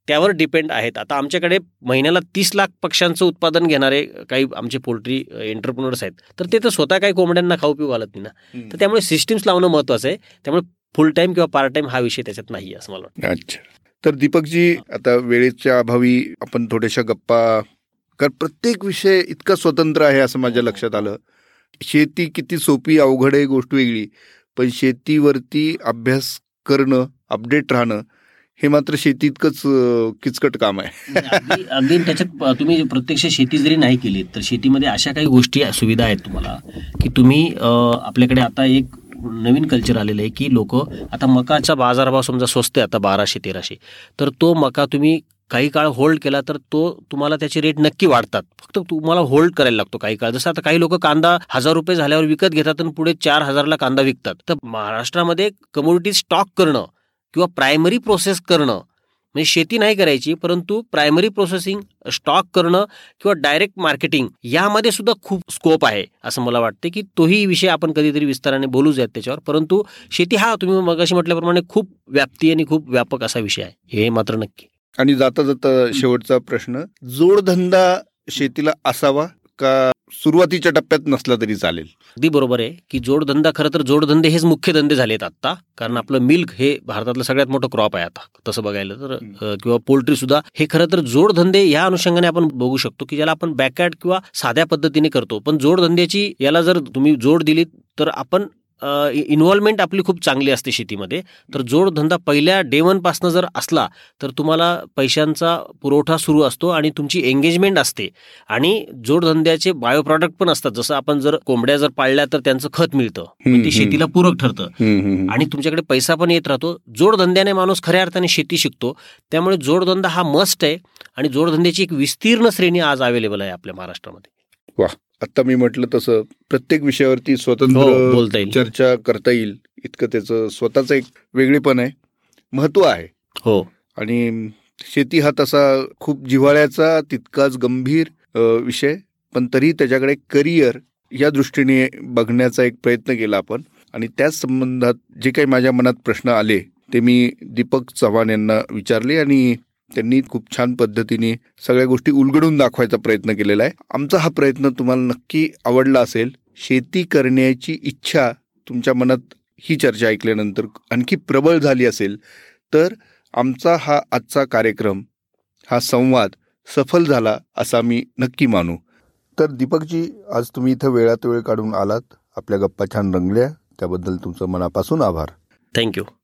त्यावर डिपेंड आहेत. आता आमच्याकडे महिन्याला 30 लाख पक्ष्यांचं उत्पादन घेणारे काही आमचे पोल्ट्री एंटरप्रेन्युअर्स आहेत, तर ते तर स्वतः काही कोंबड्यांना खाऊ पिऊ घालत नाही ना. तर त्यामुळे सिस्टीम्स लावणं महत्वाचं आहे. त्यामुळे फुल टाईम किंवा पार्ट टाइम हा विषय त्याच्यात नाही असं मला वाटतं. अच्छा, तर दीपकजी, आता वेळेच्या अभावी आपण थोड्याशा गप्पा कर. प्रत्येक विषय इतका स्वतंत्र आहे असं माझ्या लक्षात आलं. शेती किती सोपी अवघड आहे गोष्ट वेगळी, पण शेतीवरती अभ्यास करणं, अपडेट राहणं हे मात्र शेती इतकंच किचकट काम आहे. अगदी त्याच्यात तुम्ही प्रत्यक्ष शेती जरी नाही केली तर शेतीमध्ये अशा काही गोष्टी सुविधा आहेत तुम्हाला की तुम्ही आपल्याकडे आता एक नवीन कल्चर आलेलं आहे की लोक आता मकाचा बाजारभाव समजा स्वस्त आहे आता 1200-1300, तर तो मका तुम्ही काही काळ होल्ड केला तर तो तुम्हाला त्याचे रेट नक्की वाढतात. फक्त तुम्हाला होल्ड करायला लागतो काही काळ. जसं आता काही लोक कांदा 1000 रुपये झाल्यावर विकत घेतात आणि पुढे 4000ला कांदा विकतात. तर महाराष्ट्रामध्ये कमोडिटी स्टॉक करणं किंवा प्रायमरी प्रोसेस करणं, म्हणजे शेती नाही करायची परंतु प्रायमरी प्रोसेसिंग, स्टॉक करणं किंवा डायरेक्ट मार्केटिंग, यामध्ये सुद्धा खूप स्कोप आहे असं मला वाटते. की तोही विषय आपण कधीतरी विस्ताराने बोलूच यात त्याच्यावर. परंतु शेती हा तुम्ही मगाशी म्हटल्याप्रमाणे खूप व्याप्ती आणि खूप व्यापक असा विषय आहे हे मात्र नक्की. आणि जाता जाता शेवटचा प्रश्न, जोडधंदा शेतीला असावा का सुरुवातीच्या टप्प्यात नसला तरी चालेल? अगदी बरोबर आहे की जोडधंदा, खरं तर जोडधंदे हेच मुख्य धंदे झालेत आत्ता. कारण आपलं मिल्क हे भारतातलं सगळ्यात मोठं क्रॉप आहे आता तसं बघायला तर, किंवा पोल्ट्री सुद्धा. हे खरं तर जोडधंदे या अनुषंगाने आपण बघू शकतो की ज्याला आपण बॅकयार्ड किंवा साध्या पद्धतीने करतो. पण जोडधंद्याची याला जर तुम्ही जोड दिली तर आपण इन्व्हॉल्वमेंट आपली खूप चांगली असते शेतीमध्ये. तर जोडधंदा पहिल्या डे वनपासून जर असला तर तुम्हाला पैशांचा पुरवठा सुरू असतो आणि तुमची एंगेजमेंट असते. आणि जोडधंद्याचे बायोप्रॉडक्ट पण असतात, जसं आपण जर कोंबड्या जर पाळल्या तर त्यांचं खत मिळतं, ते शेतीला पूरक ठरतं आणि तुमच्याकडे पैसा पण येत राहतो. जोडधंद्याने माणूस खऱ्या अर्थाने शेती शिकतो. त्यामुळे जोडधंदा हा मस्ट आहे आणि जोडधंद्याची एक विस्तीर्ण श्रेणी आज अवेलेबल आहे आपल्या महाराष्ट्रामध्ये. वा, आत्ता मी म्हटलं तसं प्रत्येक विषयावरती स्वतंत्र बोलता येईल, चर्चा करता येईल, इतकं त्याचं स्वतःचं एक वेगळेपण आहे, महत्त्व आहे. हो, आणि शेती हा तसा खूप जिव्हाळ्याचा तितकाच गंभीर विषय, पण तरी त्याच्याकडे करिअर या दृष्टीने बघण्याचा एक प्रयत्न केला आपण. आणि त्याच संबंधात जे काही माझ्या मनात प्रश्न आले ते मी दीपक चव्हाण यांना विचारले आणि त्यांनी खूप छान पद्धतीने सगळ्या गोष्टी उलगडून दाखवायचा प्रयत्न केलेला आहे. आमचा हा प्रयत्न तुम्हाला नक्की आवडला असेल. शेती करण्याची इच्छा तुमच्या मनात ही चर्चा ऐकल्यानंतर आणखी प्रबळ झाली असेल तर आमचा हा आजचा कार्यक्रम, हा संवाद सफल झाला असा मी नक्की मानू. तर दीपकजी, आज तुम्ही इथं वेळात वेळ काढून आलात, आपल्या गप्पा छान रंगल्या, त्याबद्दल तुमचं मनापासून आभार. थँक्यू.